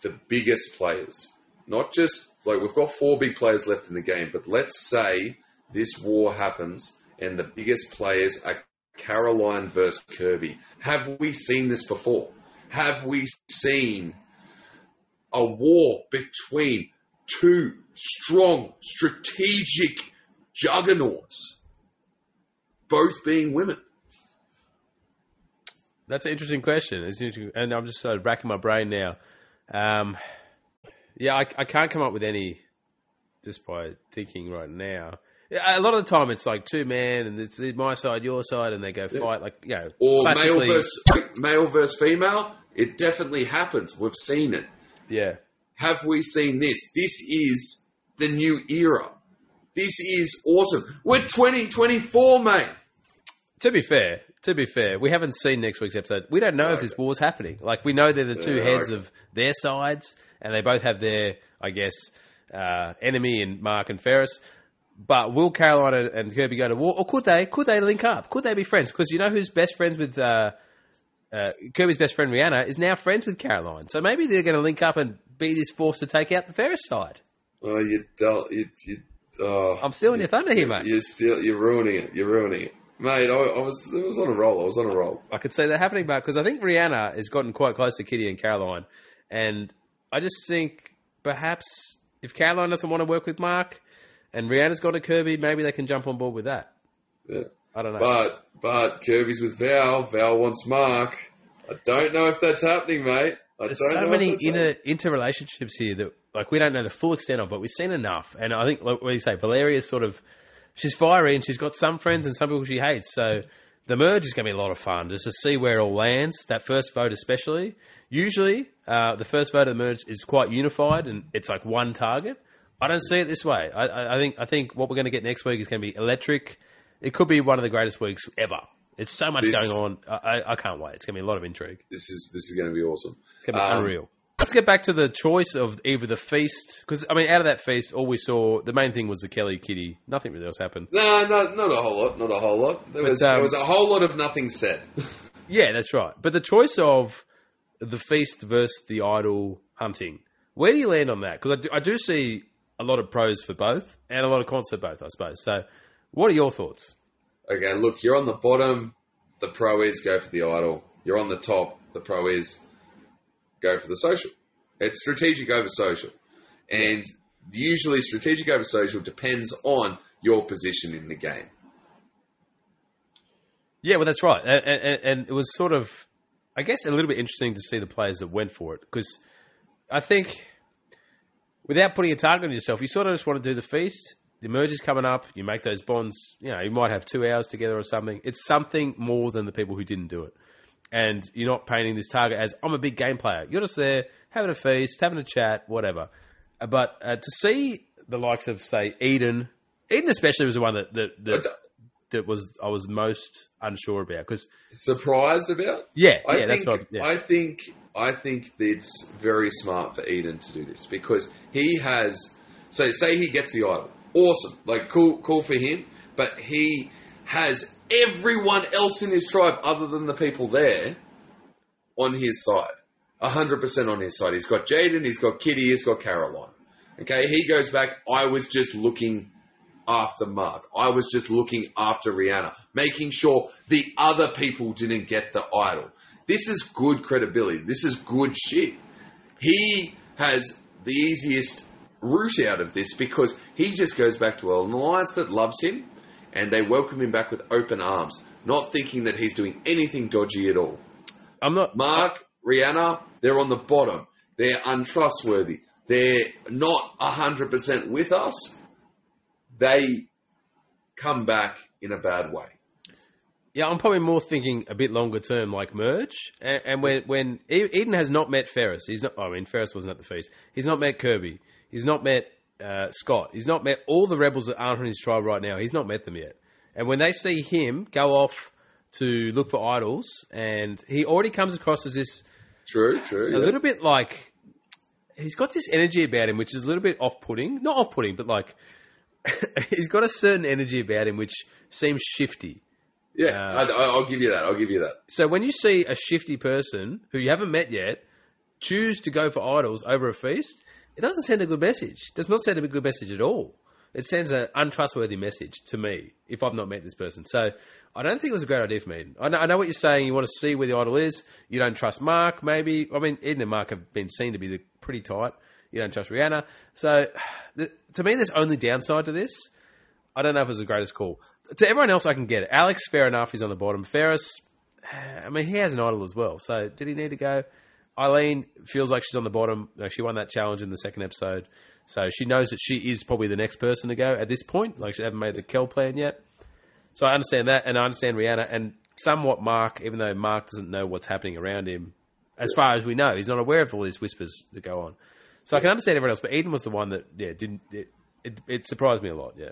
the biggest players. Not just, like, we've got four big players left in the game, but let's say this war happens and the biggest players are Caroline versus Kirby. Have we seen this before? Have we seen a war between two strong, strategic juggernauts, both being women? That's an interesting question. It's interesting. And I'm just sort of racking my brain now. Um... Yeah, I, I can't come up with any just by thinking right now. A lot of the time, it's like two men, and it's my side, your side, and they go fight. Like, you know, or male versus male versus female. It definitely happens. We've seen it. Yeah. Have we seen this? This is the new era. This is awesome. We're twenty twenty-four, mate. To be fair. To be fair, we haven't seen next week's episode. We don't know okay. if this war's happening. Like, we know they're the two okay. heads of their sides, and they both have their, I guess, uh, enemy in Mark and Feras. But will Caroline and Kirby go to war, or could they? Could they link up? Could they be friends? Because you know who's best friends with uh, uh, Kirby's best friend Rihanna is now friends with Caroline. So maybe they're going to link up and be this force to take out the Feras side. Oh, you don't. You, you, oh, I'm stealing you, your thunder here, mate. You're still. You're ruining it. You're ruining it. Mate, I, I was I was on a roll. I was on a roll. I could see that happening, but because I think Rihanna has gotten quite close to Kitty and Caroline, and I just think perhaps if Caroline doesn't want to work with Mark and Rihanna's got a Kirby, maybe they can jump on board with that. Yeah. I don't know. But but Kirby's with Val. Val wants Mark. I don't know if that's happening, mate. I There's don't so know many inter interrelationships here that like we don't know the full extent of, but we've seen enough. And I think, like, what do you say, Valeria's sort of. She's fiery and she's got some friends and some people she hates. So the merge is going to be a lot of fun just to see where it all lands, that first vote especially. Usually uh, the first vote of the merge is quite unified and it's like one target. I don't see it this way. I, I think I think what we're going to get next week is going to be electric. It could be one of the greatest weeks ever. It's so much this, going on. I, I can't wait. It's going to be a lot of intrigue. This is this is going to be awesome. It's going to be um, unreal. Let's get back to the choice of either the feast, because, I mean, out of that feast, all we saw, the main thing was the Kelli Kitty. Nothing really else happened. No, no, not a whole lot, not a whole lot. There, but, was, um, there was a whole lot of nothing said. Yeah, that's right. But the choice of the feast versus the idol hunting, where do you land on that? Because I, I do see a lot of pros for both and a lot of cons for both, I suppose. So what are your thoughts? Okay, look, you're on the bottom, the pro is go for the idol. You're on the top, the pro is... go for the social. It's strategic over social. And usually strategic over social depends on your position in the game. Yeah, well, that's right. And, and, and it was sort of, I guess, a little bit interesting to see the players that went for it. Because I think without putting a target on yourself, you sort of just want to do the feast. The merge is coming up. You make those bonds. You know, you might have two hours together or something. It's something more than the people who didn't do it. And you're not painting this target as, I'm a big game player. You're just there, having a feast, having a chat, whatever. But uh, to see the likes of, say, Eden, Eden especially was the one that that, that, that was I was most unsure about. 'Cause, surprised about? Yeah, I yeah, think, that's what I, yeah. I think I think it's very smart for Eden to do this because he has... So say he gets the idol. Awesome. Like, cool, cool for him. But he has everyone else in his tribe other than the people there on his side. one hundred percent on his side. He's got Jaden, he's got Kitty, he's got Caroline. Okay, he goes back, I was just looking after Mark. I was just looking after Rihanna, making sure the other people didn't get the idol. This is good credibility. This is good shit. He has the easiest route out of this because he just goes back to an alliance that loves him and they welcome him back with open arms, not thinking that he's doing anything dodgy at all. I'm not... Mark, Rihanna, they're on the bottom. They're untrustworthy. They're not one hundred percent with us. They come back in a bad way. Yeah, I'm probably more thinking a bit longer term, like merge. And, and when when Eden has not met Feras, he's not. I mean, Feras wasn't at the feast. He's not met Kirby. He's not met uh, Scott. He's not met all the rebels that aren't on his tribe right now. He's not met them yet. And when they see him go off to look for idols, and he already comes across as this true, true, a yeah. little bit like he's got this energy about him, which is a little bit off-putting. Not off-putting, but like he's got a certain energy about him, which seems shifty. Yeah, uh, I, I'll give you that. I'll give you that. So when you see a shifty person who you haven't met yet choose to go for idols over a feast, it doesn't send a good message. It does not send a good message at all. It sends an untrustworthy message to me if I've not met this person. So I don't think it was a great idea for me, Eden. I know, I know what you're saying. You want to see where the idol is. You don't trust Mark, maybe. I mean, Eden and Mark have been seen to be pretty tight. You don't trust Rihanna. So the, to me, there's only downside to this. I don't know if it was the greatest call. To everyone else, I can get it. Alex, fair enough, he's on the bottom. Feras, I mean, he has an idol as well. So did he need to go? Aileen feels like she's on the bottom. She won that challenge in the second episode. So she knows that she is probably the next person to go at this point. Like, she hasn't made the Kel plan yet. So I understand that, and I understand Rihanna, and somewhat Mark, even though Mark doesn't know what's happening around him. As far as we know, he's not aware of all these whispers that go on. So I can understand everyone else, but Eden was the one that, yeah, didn't. It, it, it surprised me a lot, yeah.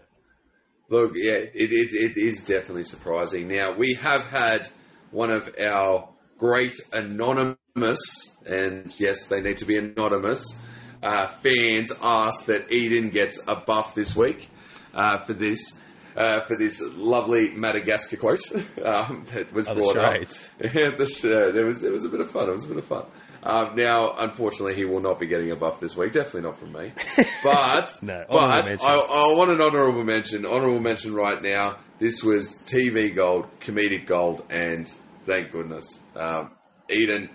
Look, yeah, it, it, it is definitely surprising. Now, we have had one of our great anonymous, and yes, they need to be anonymous, uh, fans ask that Eden gets a buff this week uh, for this uh, for this lovely Madagascar quote um, that was oh, brought up. Yeah, the, uh, there was, it was a bit of fun. It was a bit of fun. Um, now, unfortunately, he will not be getting a buff this week. Definitely not from me. But, no, but I, I want an honourable mention. Honourable mention right now. This was T V gold, comedic gold, and thank goodness. Um, Eden,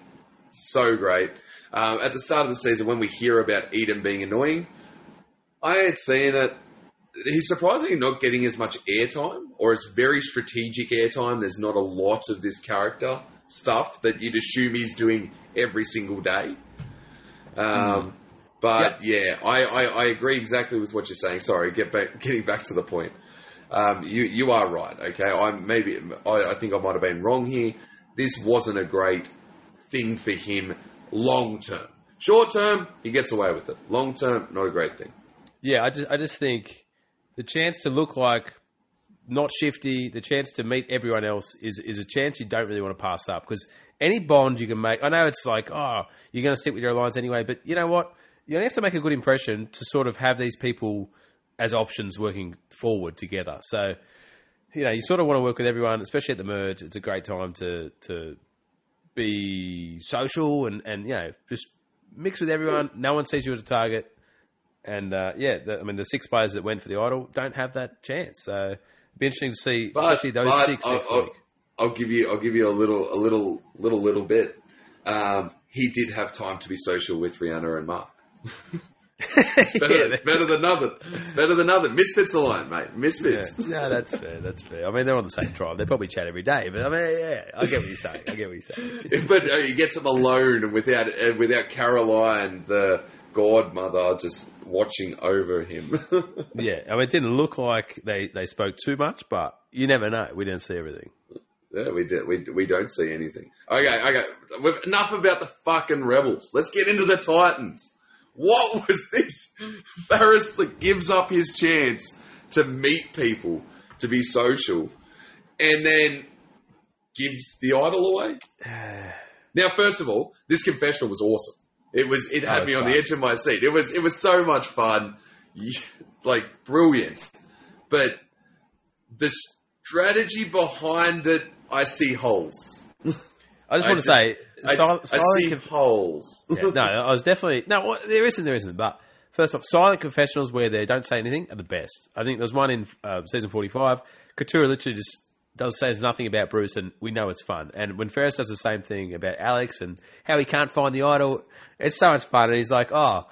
so great. Um, at the start of the season, when we hear about Eden being annoying, I ain't seeing it. He's surprisingly not getting as much airtime, or it's very strategic airtime. There's not a lot of this character stuff that you'd assume he's doing every single day. Um, mm. But, yep. yeah, I, I, I agree exactly with what you're saying. Sorry, get back, getting back to the point. Um, you you are right, okay? I maybe I, I think I might have been wrong here. This wasn't a great thing for him long term. Short term, he gets away with it. Long term, not a great thing. Yeah, I just I just think the chance to look like not shifty, the chance to meet everyone else is, is a chance you don't really want to pass up, because any bond you can make, I know it's like, oh, you're going to stick with your alliance anyway, but you know what? You only have to make a good impression to sort of have these people as options working forward together. So, you know, you sort of want to work with everyone, especially at the merge. It's a great time to to be social and, and you know, just mix with everyone. No one sees you as a target. And, uh, yeah, the, I mean, the six players that went for the idol don't have that chance. So... be interesting to see, but, especially those but six I'll, next I'll, week. I'll give you, I'll give you a little, a little, little, little bit. Um, he did have time to be social with Rihanna and Mark. It's better, yeah, than, better than nothing. It's better than nothing. Misfits alone, mate. Misfits. Yeah. No, that's fair. That's fair. I mean, they're on the same tribe. They probably chat every day. But I mean, yeah, I get what you're saying. I get what you're saying. But uh, he gets them alone and without, uh, without Caroline, the godmother, just watching over him. Yeah, I mean, it didn't look like they, they spoke too much, but you never know. We didn't see everything. Yeah, we did. We we don't see anything. Okay, okay. We've, enough about the fucking rebels. Let's get into the Titans. What was this? Feras that gives up his chance to meet people, to be social, and then gives the idol away. Now, first of all, this confessional was awesome. It was. It had me on the edge of my seat. It was. It was so much fun, like brilliant. But this strategy behind it, I see holes. I just I want just, to say... Silent, I, silent I see conf- holes. Yeah, no, I was definitely... No, there isn't, there isn't. But first off, silent confessionals where they don't say anything are the best. I think there's one in uh, season forty-five. Katurah literally just does says nothing about Bruce, and we know it's fun. And when Feras does the same thing about Alex and how he can't find the idol, it's so much fun. And he's like, oh,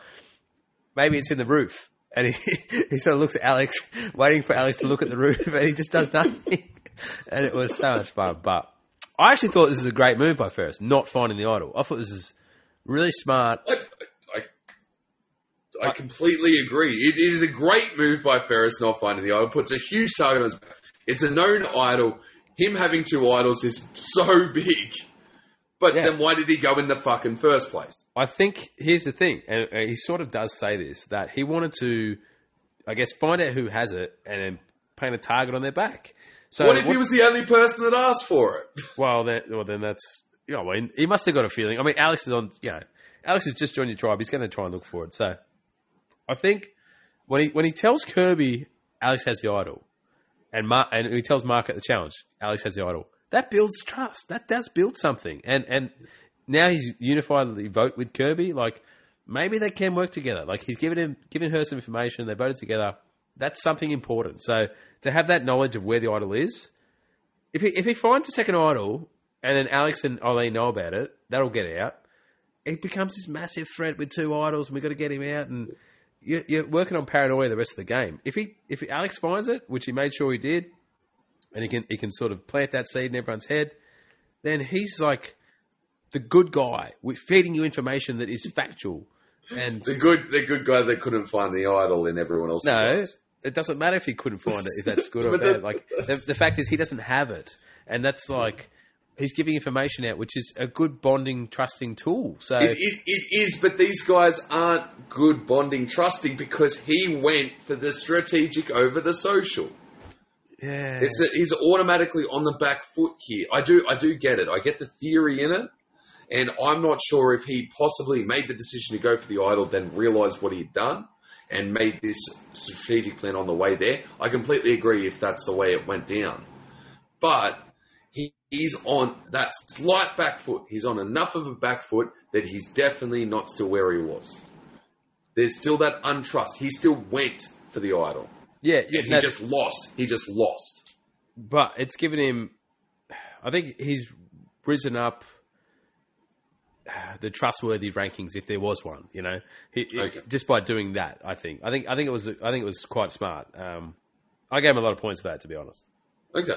maybe it's in the roof. And he, he sort of looks at Alex, waiting for Alex to look at the roof, and he just does nothing. And it was so much fun. But I actually thought this was a great move by Feras, not finding the idol. I thought this was really smart. I, I, I, I completely agree. It, it is a great move by Feras not finding the idol. Puts a huge target on his back. It's a known idol. Him having two idols is so big. But yeah. Then why did he go in the fucking first place? I think, here's the thing, and he sort of does say this, that he wanted to, I guess, find out who has it and then paint a target on their back. So what if what, he was the only person that asked for it? Well, then, well, then that's, you know, well, he must have got a feeling. I mean, Alex is on, you know, Alex has just joined your tribe. He's going to try and look for it. So I think when he when he tells Kirby Alex has the idol, and Mark, and he tells Mark at the challenge Alex has the idol, that builds trust. That does build something. And and now he's unified the vote with Kirby. Like, maybe they can work together. Like, he's given him giving her some information. They voted together. That's something important. So to have that knowledge of where the idol is, if he, if he finds a second idol and then Alex and Aileen know about it, that'll get out. It becomes this massive threat with two idols and we've got to get him out. And you're, you're working on paranoia the rest of the game. If he if Alex finds it, which he made sure he did, and he can he can sort of plant that seed in everyone's head, then he's like the good guy. We're feeding you information that is factual. And the good the good guy that couldn't find the idol in everyone else's No. Lives. It doesn't matter if he couldn't find it, if that's good or bad. Like the, the fact is, he doesn't have it, and that's like he's giving information out, which is a good bonding, trusting tool. So it, it, it is, but these guys aren't good bonding, trusting because he went for the strategic over the social. Yeah, it's a, he's automatically on the back foot here. I do, I do get it. I get the theory in it, and I'm not sure if he possibly made the decision to go for the idol, then realised what he'd done and made this strategic plan on the way there. I completely agree if that's the way it went down. But he, he's on that slight back foot. He's on enough of a back foot that he's definitely not still where he was. There's still that untrust. He still went for the idol. Yeah. yeah and he just lost. He just lost. But it's given him... I think he's risen up the trustworthy rankings, if there was one, you know, he, okay. it, just by doing that, I think, I think, I think it was, I think it was quite smart. Um, I gave him a lot of points for that, to be honest. Okay.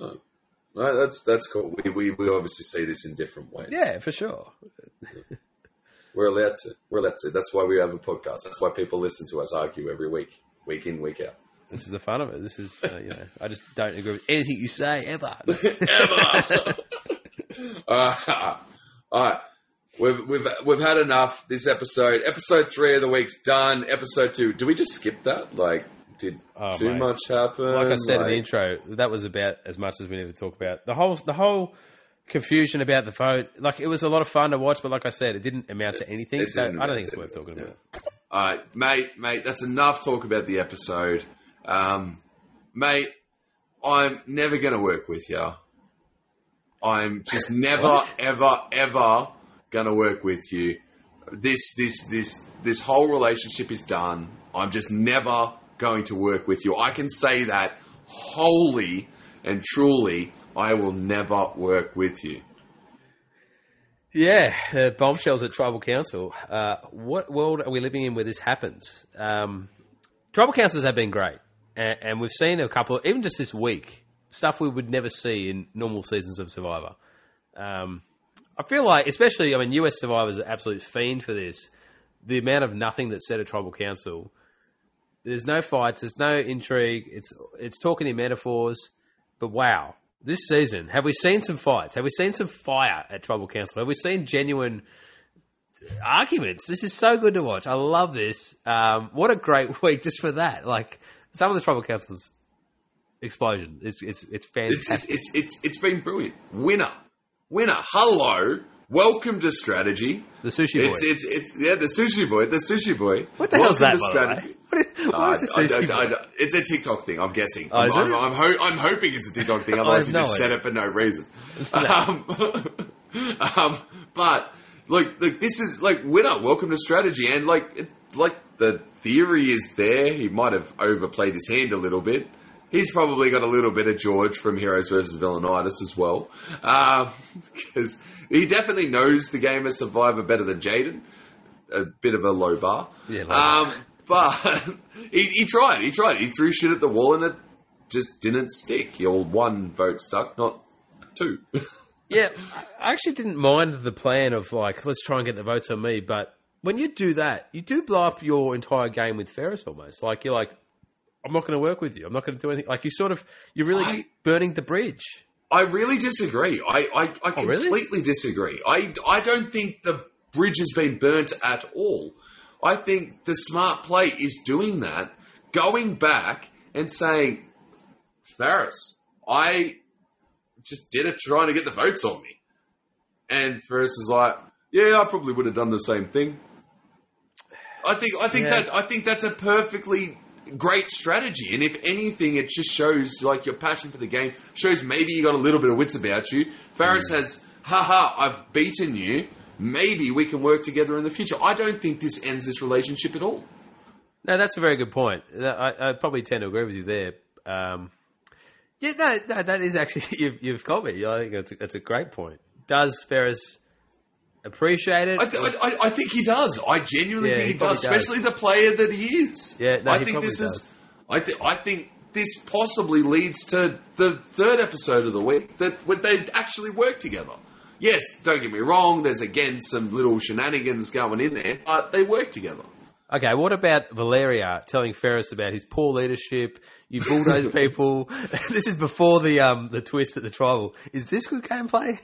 Oh. Right, that's, that's cool. We, we, we obviously see this in different ways. Yeah, for sure. We're allowed to, we're allowed to. That's why we have a podcast. That's why people listen to us argue every week, week in, week out. This is the fun of it. This is, uh, you know, I just don't agree with anything you say ever. ever. uh, all right. We've we've we've had enough this episode. Episode three of the week's done. Episode two. Do we just skip that? Like, did oh, too mate. much happen? Like I said like... in the intro, that was about as much as we need to talk about. The whole the whole confusion about the vote. Like, it was a lot of fun to watch, but like I said, it didn't amount to anything. It, it so I don't think it's worth talking yeah. about. All right, mate, mate. That's enough talk about the episode, um, mate. I'm never going to work with you. I'm just never, ever, ever. Going to work with you. This, this, this, this whole relationship is done. I'm just never going to work with you. I can say that wholly and truly. I will never work with you. Yeah, uh, bombshells at Tribal Council. Uh, what world are we living in where this happens? Um, Tribal Councils have been great, and, and we've seen a couple, even just this week, stuff we would never see in normal seasons of Survivor. Um, I feel like, especially, I mean, U S Survivor's an absolute fiend for this. The amount of nothing that's said at Tribal Council. There's no fights. There's no intrigue. It's it's talking in metaphors. But wow, this season, have we seen some fights? Have we seen some fire at Tribal Council? Have we seen genuine arguments? This is so good to watch. I love this. Um, what a great week just for that. Like, some of the Tribal Council's explosion. It's, it's, it's fantastic. It's, it's, it's, it's been brilliant. Winner. Winner, hello, Welcome to Strategy. The Sushi Boy. It's, it's, it's, yeah, the Sushi Boy. The Sushi Boy. What the hell's that, strategy? What is, what uh, is the Sushi I, I, Boy? I, I, it's a TikTok thing, I'm guessing. Oh, I'm, is I'm, it? I'm, I'm, ho- I'm hoping it's a TikTok thing, otherwise you no just idea. set it for no reason. No. Um, um, but, like, like, this is, like, winner, welcome to Strategy. And, like, it, like the theory is there. He might have overplayed his hand a little bit. He's probably got a little bit of George from Heroes versus. Villainitis as well. Because um, he definitely knows the game of Survivor better than Jaden. A bit of a low bar. Yeah, low um, bar. But he, he tried. He tried. He threw shit at the wall and it just didn't stick. Your one vote stuck, not two. Yeah, I actually didn't mind the plan of like, let's try and get the votes on me. But when you do that, you do blow up your entire game with Feras almost. Like you're like, I'm not going to work with you. I'm not going to do anything. Like, you sort of, you're really I, burning the bridge. I really disagree. I, I, I completely oh, really? disagree. I, I don't think the bridge has been burnt at all. I think the smart play is doing that, going back and saying, Feras, I just did it trying to get the votes on me. And Feras is like, yeah, I probably would have done the same thing. I think, I think yeah. that, I think that's a perfectly great strategy, and if anything, it just shows like your passion for the game. Shows maybe you got a little bit of wits about you. Feras mm. has, haha, I've beaten you. Maybe we can work together in the future. I don't think this ends this relationship at all. No, that's a very good point. I, I probably tend to agree with you there. Um, yeah, no, no, that is actually you've, you've got me. I think that's a, that's a great point. Does Feras appreciate it? I, th- I, I think he does. I genuinely yeah, think he, he does, does, especially the player that he is. Yeah, no, I he think this does. is. I think I think this possibly leads to the third episode of the week that when they actually work together. Yes, don't get me wrong. There's again some little shenanigans going in there, but they work together. Okay, what about Valeria telling Feras about his poor leadership? You bulldoze people. This is before the um, the twist at the tribal. Is this good gameplay?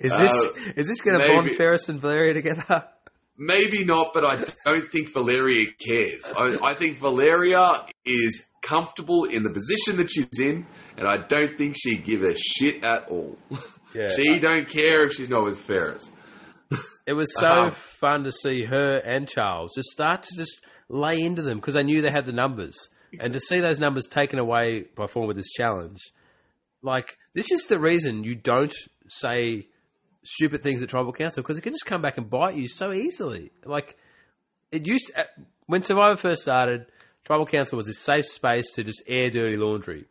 is this uh, is this going to bond Feras and Valeria together? Maybe not, but I don't think Valeria cares. I, I think Valeria is comfortable in the position that she's in, and I don't think she give a shit at all. Yeah, she I, don't care if she's not with Feras. It was so uh-huh. fun to see her and Charles just start to just lay into them because I knew they had the numbers. Exactly. And to see those numbers taken away by form of this challenge, like, this is the reason you don't say stupid things at Tribal Council because it can just come back and bite you so easily. Like, it used to, when Survivor first started, Tribal Council was this safe space to just air dirty laundry.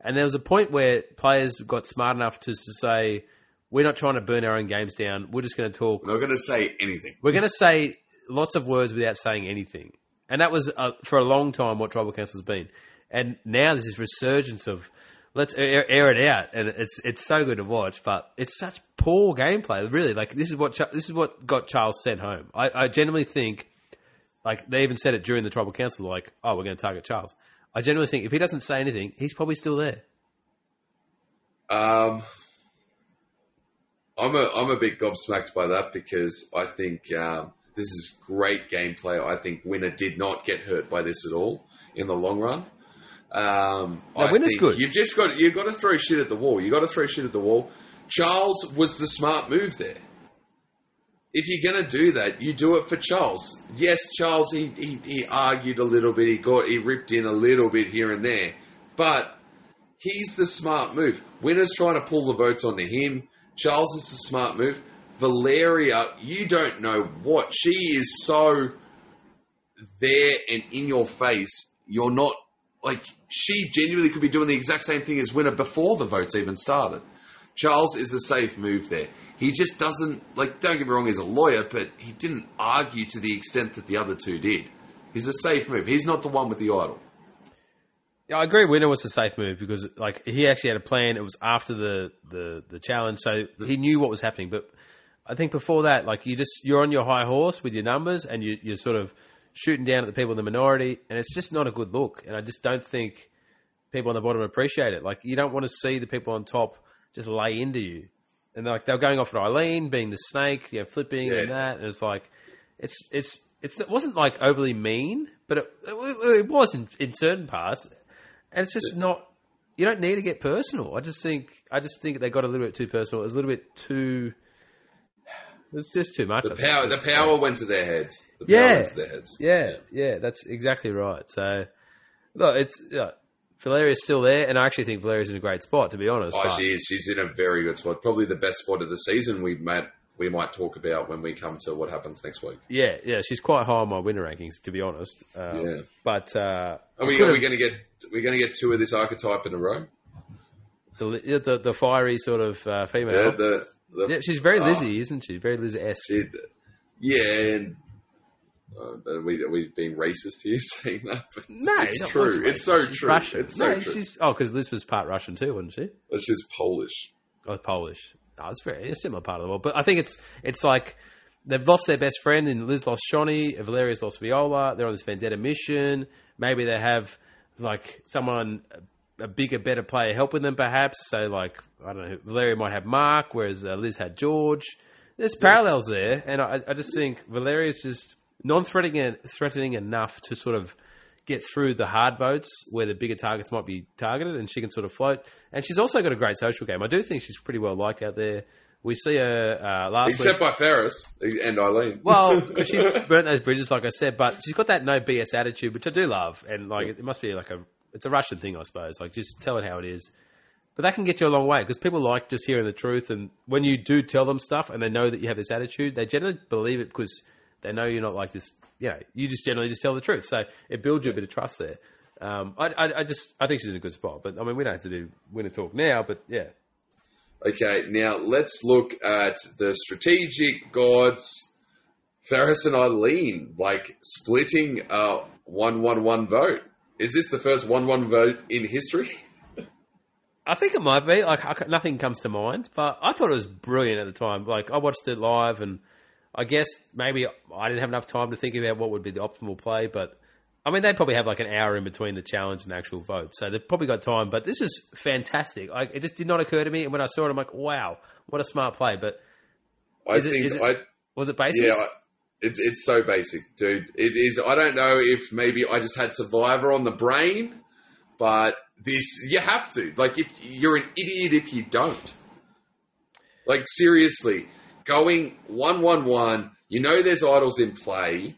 And there was a point where players got smart enough to, to say, we're not trying to burn our own games down. We're just going to talk. We're not going to say anything. We're going to say lots of words without saying anything. And that was, uh, for a long time, what Tribal Council has been. And now there's this resurgence of let's air, air it out. And it's it's so good to watch, but it's such poor gameplay, really. Like, this is what this is what got Charles sent home. I, I genuinely think, like, they even said it during the Tribal Council, like, oh, we're going to target Charles. I genuinely think if he doesn't say anything, he's probably still there. Um... I'm a, I'm a bit gobsmacked by that because I think um, this is great gameplay. I think Winner did not get hurt by this at all in the long run. Um, no, Winner's good. You've just got you've got to throw shit at the wall. You've got to throw shit at the wall. Charles was the smart move there. If you're going to do that, you do it for Charles. Yes, Charles, he, he, he argued a little bit. He got he ripped in a little bit here and there. But he's the smart move. Winner's trying to pull the votes onto him. Charles is the smart move. Valeria, you don't know what. She is so there and in your face. You're not, like, she genuinely could be doing the exact same thing as Winner before the votes even started. Charles is a safe move there. He just doesn't, like, don't get me wrong, he's a lawyer, but he didn't argue to the extent that the other two did. He's a safe move. He's not the one with the idol. I agree. Winner was the safe move because, like, he actually had a plan. It was after the, the, the challenge, so he knew what was happening. But I think before that, like, you just you're on your high horse with your numbers, and you, you're sort of shooting down at the people in the minority, and it's just not a good look. And I just don't think people on the bottom appreciate it. Like, you don't want to see the people on top just lay into you, and like they're going off at Aileen being the snake, you know, flipping yeah. and that. And it's like, it's it's it's it wasn't like overly mean, but it it, it was in, in certain parts. And it's just not. You don't need to get personal. I just think. I just think they got a little bit too personal. It was a little bit too. It's just too much. The power, the power went to their heads. The power yeah. went to their heads. Yeah, yeah, that's exactly right. So, look, it's uh, Valeria's still there, and I actually think Valeria's in a great spot, to be honest. Oh, but... she is. She's in a very good spot. Probably the best spot of the season we've made. We might talk about when we come to what happens next week. Yeah, yeah, she's quite high on my winner rankings, to be honest. Um, yeah, but uh, are we, are we going to get we're going to get two of this archetype in a row? The the, the fiery sort of uh, female. Yeah, the, the, yeah, she's very Lizzie, uh, isn't she? Very Lizzie-esque. Yeah, and uh, we we've been racist here saying that, but no, it's true. It's so she's true. Russian. It's so no, true. She's, oh, because Liz was part Russian too, wasn't she? Well, she's Polish. Oh, Polish. No, it's very a similar part of the world, but I think it's it's like they've lost their best friend, and Liz lost Shawnee, Valeria's lost Viola. They're on this vendetta mission. Maybe they have like someone a bigger, better player helping them, perhaps. So like I don't know, Valeria might have Mark, whereas uh, Liz had George. There's parallels there, and I, I just think Valeria's just non-threatening, threatening enough to sort of get through the hard votes where the bigger targets might be targeted, and she can sort of float. And she's also got a great social game. I do think she's pretty well liked out there. We see her uh, last Except week. Except by Feras and Aileen. Well, because she burnt those bridges, like I said, but she's got that no B S attitude, which I do love. And like it must be like a, it's a Russian thing, I suppose. Like just tell it how it is. But that can get you a long way because people like just hearing the truth. And when you do tell them stuff and they know that you have this attitude, they generally believe it because they know you're not like this. You know, you just generally just tell the truth. So it builds you a bit of trust there. Um, I, I, I just, I think she's in a good spot. But, I mean, we don't have to do winner talk now, but yeah. Okay, now let's look at the strategic gods, Feras and Aileen, like splitting a one one one vote. Is this the first one one vote in history? I think it might be. Like, I, nothing comes to mind, but I thought it was brilliant at the time. Like, I watched it live and I guess maybe I didn't have enough time to think about what would be the optimal play, but I mean, they probably have like an hour in between the challenge and the actual vote, so they've probably got time, but this is fantastic. Like, it just did not occur to me, and when I saw it, I'm like, wow, what a smart play, but I think it, is it, I, was it basic? Yeah, it's it's so basic, dude. It is. I don't know if maybe I just had Survivor on the brain, but this, you have to. Like, if you're an idiot if you don't. Like, seriously. Going one one one, you know there's idols in play.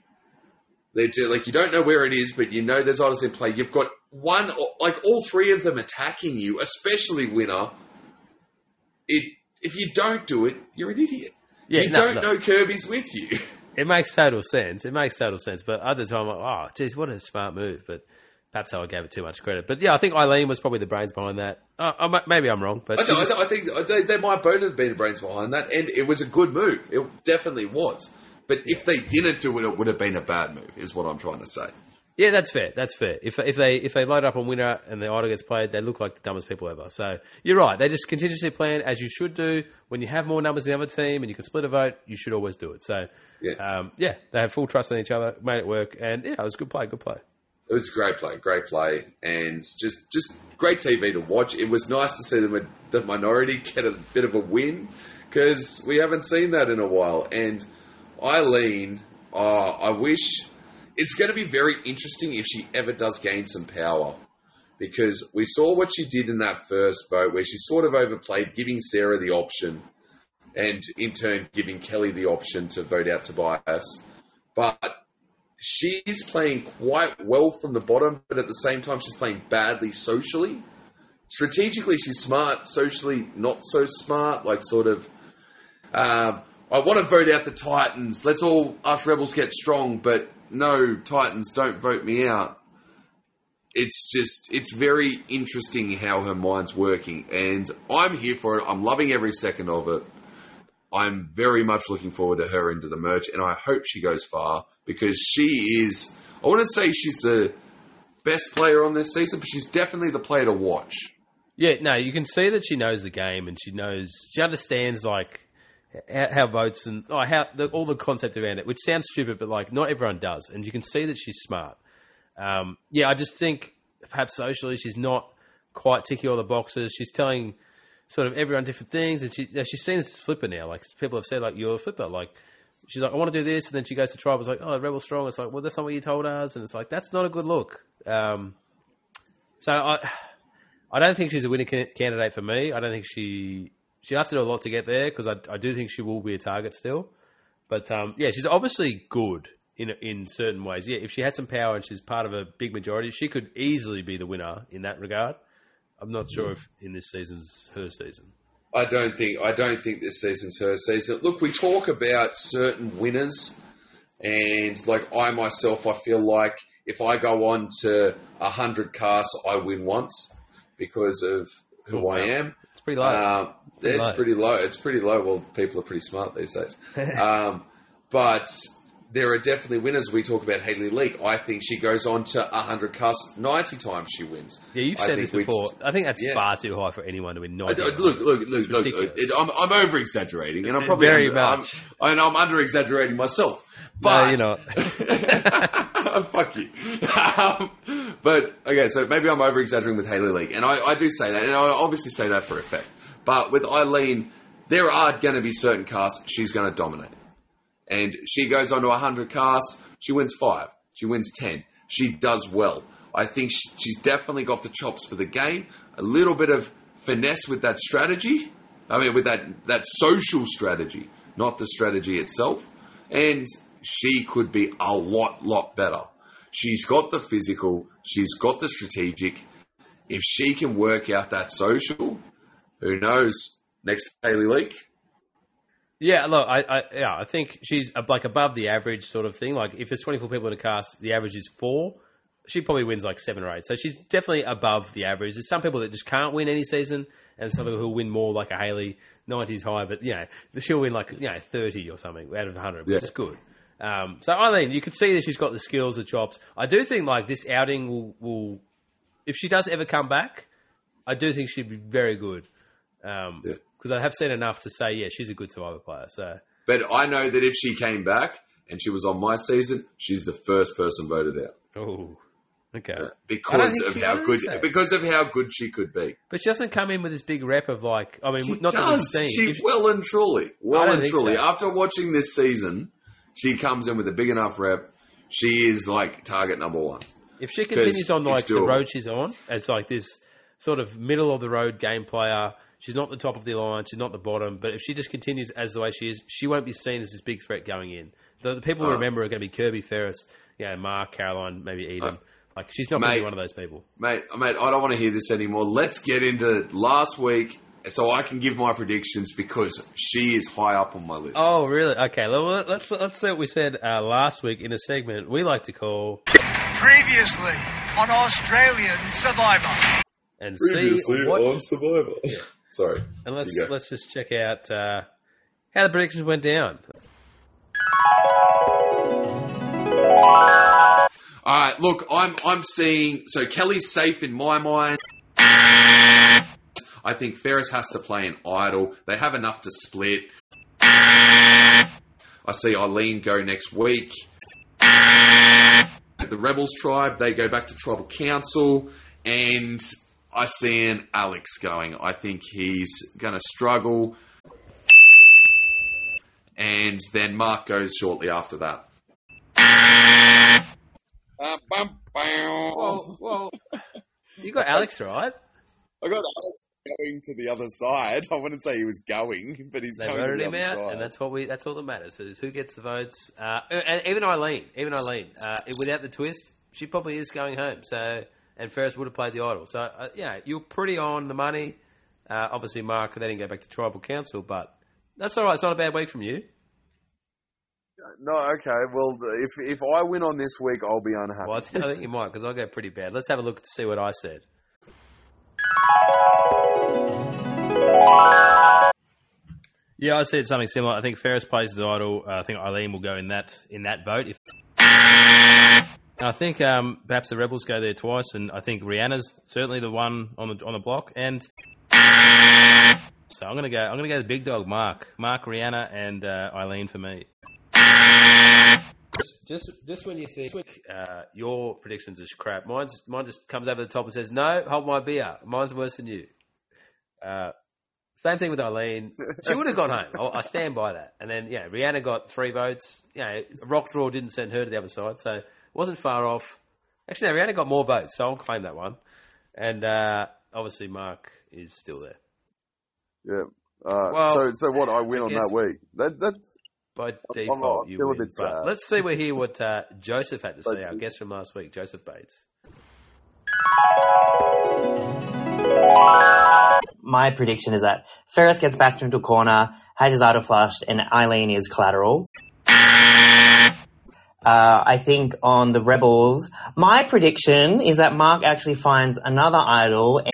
They're just, like you don't know where it is, but you know there's idols in play. You've got one, like all three of them attacking you, especially winner. It if you don't do it, you're an idiot. Yeah, you no, don't no. know Kirby's with you. It makes total sense. It makes total sense. But at the time, I'm like, oh, geez, what a smart move. But perhaps I gave it too much credit. But yeah, I think Aileen was probably the brains behind that. Uh, I, maybe I'm wrong. But I, just... I, I think they, they might both have been the brains behind that. And it was a good move. It definitely was. But if they didn't do it, it would have been a bad move, is what I'm trying to say. Yeah, that's fair. That's fair. If if they if they load up on winner and the idol gets played, they look like the dumbest people ever. So you're right. They just contingency plan, as you should do. When you have more numbers than the other team and you can split a vote, you should always do it. So, yeah, um, yeah they had full trust in each other, made it work. And, yeah, it was a good play, good play. It was a great play, great play, and just just great T V to watch. It was nice to see the, the minority get a bit of a win because we haven't seen that in a while. And Aileen, uh, I wish – it's going to be very interesting if she ever does gain some power because we saw what she did in that first vote where she sort of overplayed, giving Sarah the option and in turn giving Kelli the option to vote out Tobias. But – she's playing quite well from the bottom, but at the same time, she's playing badly socially. Strategically, she's smart. Socially, not so smart. Like, sort of, um, I want to vote out the Titans. Let's all, us rebels, get strong, but no, Titans, don't vote me out. It's just, it's very interesting how her mind's working, and I'm here for it. I'm loving every second of it. I'm very much looking forward to her into the merch, and I hope she goes far because she is, I wouldn't say she's the best player on this season, but she's definitely the player to watch. Yeah, no, you can see that she knows the game and she knows, she understands like how, how votes and oh, how the, all the concept around it, which sounds stupid, but like not everyone does. And you can see that she's smart. Um, yeah, I just think perhaps socially she's not quite ticking all the boxes. She's telling sort of everyone different things, and she she's seen this flipper now. Like people have said, like you're a flipper. Like she's like, I want to do this, and then she goes to tribe. It's like, oh, Rebel Strong. It's like, well, that's not what you told us, and it's like that's not a good look. Um, so I, I don't think she's a winning can- candidate for me. I don't think she she has to do a lot to get there because I I do think she will be a target still. But um, yeah, she's obviously good in in certain ways. Yeah, if she had some power and she's part of a big majority, she could easily be the winner in that regard. I'm not sure if in this season's her season. I don't think I don't think this season's her season. Look, we talk about certain winners, and like I myself, I feel like if I go on to a hundred casts, I win once because of who oh, wow. I am. It's pretty low. Um, pretty it's low. pretty low. It's pretty low. Well, people are pretty smart these days. um, but there are definitely winners. We talk about Hayley Leake. I think she goes on to a hundred casts, ninety times she wins. Yeah, you've I said this before. Just, I think that's yeah. far too high for anyone to win ninety. I, I, look, look, look, look. It, I'm, I'm over exaggerating, and I'm probably very under, much, I'm, and I'm under exaggerating myself. But no, you're not. Fuck you. Um, but, okay, so maybe I'm over-exaggerating with Hayley Leake. And I, I do say that, and I obviously say that for effect. But with Aileen, there are going to be certain casts she's going to dominate. And she goes on to one hundred casts. She wins five. She wins ten. She does well. I think she's definitely got the chops for the game. A little bit of finesse with that strategy. I mean, with that, that social strategy, not the strategy itself. And she could be a lot, lot better. She's got the physical. She's got the strategic. If she can work out that social, who knows? Next Hayley Leake. Yeah, look, I, I, yeah, I think she's like above the average sort of thing. Like if there's twenty-four people in a cast, the average is four. She probably wins like seven or eight. So she's definitely above the average. There's some people that just can't win any season, and some people who'll win more, like a Hayley, nineties high, but you know, she'll win like you know thirty or something out of one hundred, which yeah. is good. Um, so Aileen, you could see that she's got the skills, the chops. I do think like this outing will, will if she does ever come back, I do think she'd be very good. Um, yeah. Cause I have seen enough to say, yeah, she's a good Survivor player. So, but I know that if she came back and she was on my season, she's the first person voted out. Oh, okay. Uh, because of how good, so. because of how good she could be. But she doesn't come in with this big rep of like, I mean, she not does. That we've seen. She well and truly, well and truly so. After watching this season, she comes in with a big enough rep. She is like target number one. If she continues on like the road she's on, as like this sort of middle of the road game player, she's not the top of the line, she's not the bottom. But if she just continues as the way she is, she won't be seen as this big threat going in. The, the people who uh, remember are going to be Kirby, Feras, you know, Mark, Caroline, maybe Eden. Uh, like she's not going to be one of those people. Mate, mate, I don't want to hear this anymore. Let's get into last week. So I can give my predictions because she is high up on my list. Oh, really? Okay. Well, let's let's see what we said uh, last week in a segment we like to call Previously on Australian Survivor. And Previously see what... on Survivor. Yeah. Sorry. And let's let's just check out uh, how the predictions went down. All right. Look, I'm I'm seeing. So Kelly's safe in my mind. I think Feras has to play an idol. They have enough to split. I see Aileen go next week. The Rebels tribe, they go back to Tribal Council. And I see an Alex going. I think he's going to struggle. And then Mark goes shortly after that. Whoa, whoa. You got Alex, right? I got Alex. Going to the other side. I wouldn't say he was going, but he's they going voted to the him other out, side. And that's what we—that's all that matters. So who gets the votes? Uh, and even Aileen, even Aileen, uh, without the twist, she probably is going home. So, and Feras would have played the idol. So, uh, yeah, you're pretty on the money. Uh, obviously, Mark, they didn't go back to Tribal Council, but that's all right. It's not a bad week from you. No, okay. Well, if if I win on this week, I'll be unhappy. Well, I think, I think you might because I'll go pretty bad. Let's have a look to see what I said. Yeah, I said something similar. I think Feras plays the idol. Uh, I think Aileen will go in that in that vote. If I think um, perhaps the Rebels go there twice, and I think Rihanna's certainly the one on the on the block. And so I'm gonna go. I'm gonna go the big dog, Mark, Mark, Rihanna, and uh, Aileen for me. Just, just, just when you think uh, your predictions is crap, mine's mine just comes over the top and says, "No, hold my beer. Mine's worse than you." Uh, same thing with Aileen. She would have gone home. I stand by that. And then, yeah, Rihanna got three votes. You know, Rock Draw didn't send her to the other side, so it wasn't far off. Actually, no, Rihanna got more votes, so I'll claim that one. And uh, obviously, Mark is still there. Yeah. Uh, well, so, so what I win I guess, on that week? That, that's by default, you win. But let's see we hear what uh, Joseph had to say, our guest from last week, Joseph Bates. My prediction is that Feras gets backed into a corner, has his idol flushed, and Aileen is collateral. Uh, I think on the Rebels, my prediction is that Mark actually finds another idol and,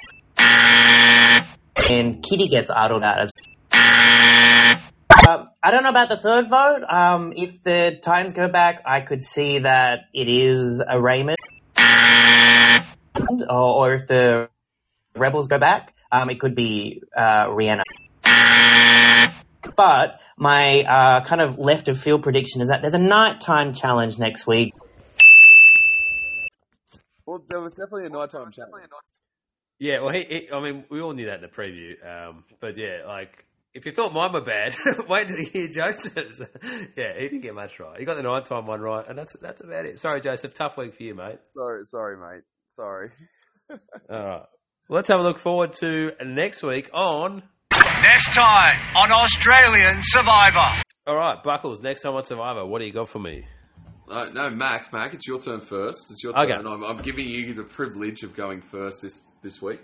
and Kitty gets idoled out. Uh, I don't know about the third vote. Um, if the times go back, I could see that it is a Raymond. Or, or if the Rebels go back, um, it could be uh, Rihanna. But my uh, kind of left of field prediction is that there's a nighttime challenge next week. Well, there was definitely a nighttime well, challenge. A night- yeah, well, he, he, I mean, we all knew that in the preview. Um, but yeah, like, if you thought mine were bad, wait till you hear Joseph's. Yeah, he didn't get much right. He got the nighttime one right, and that's that's about it. Sorry, Joseph, tough week for you, mate. Sorry, sorry, mate. Sorry. All right. Well, let's have a look forward to next week on... Next time on Australian Survivor. All right, Buckles, next time on Survivor, what do you got for me? Uh, no, Mac, Mac, it's your turn first. It's your turn, okay. And I'm, I'm giving you the privilege of going first this, this week.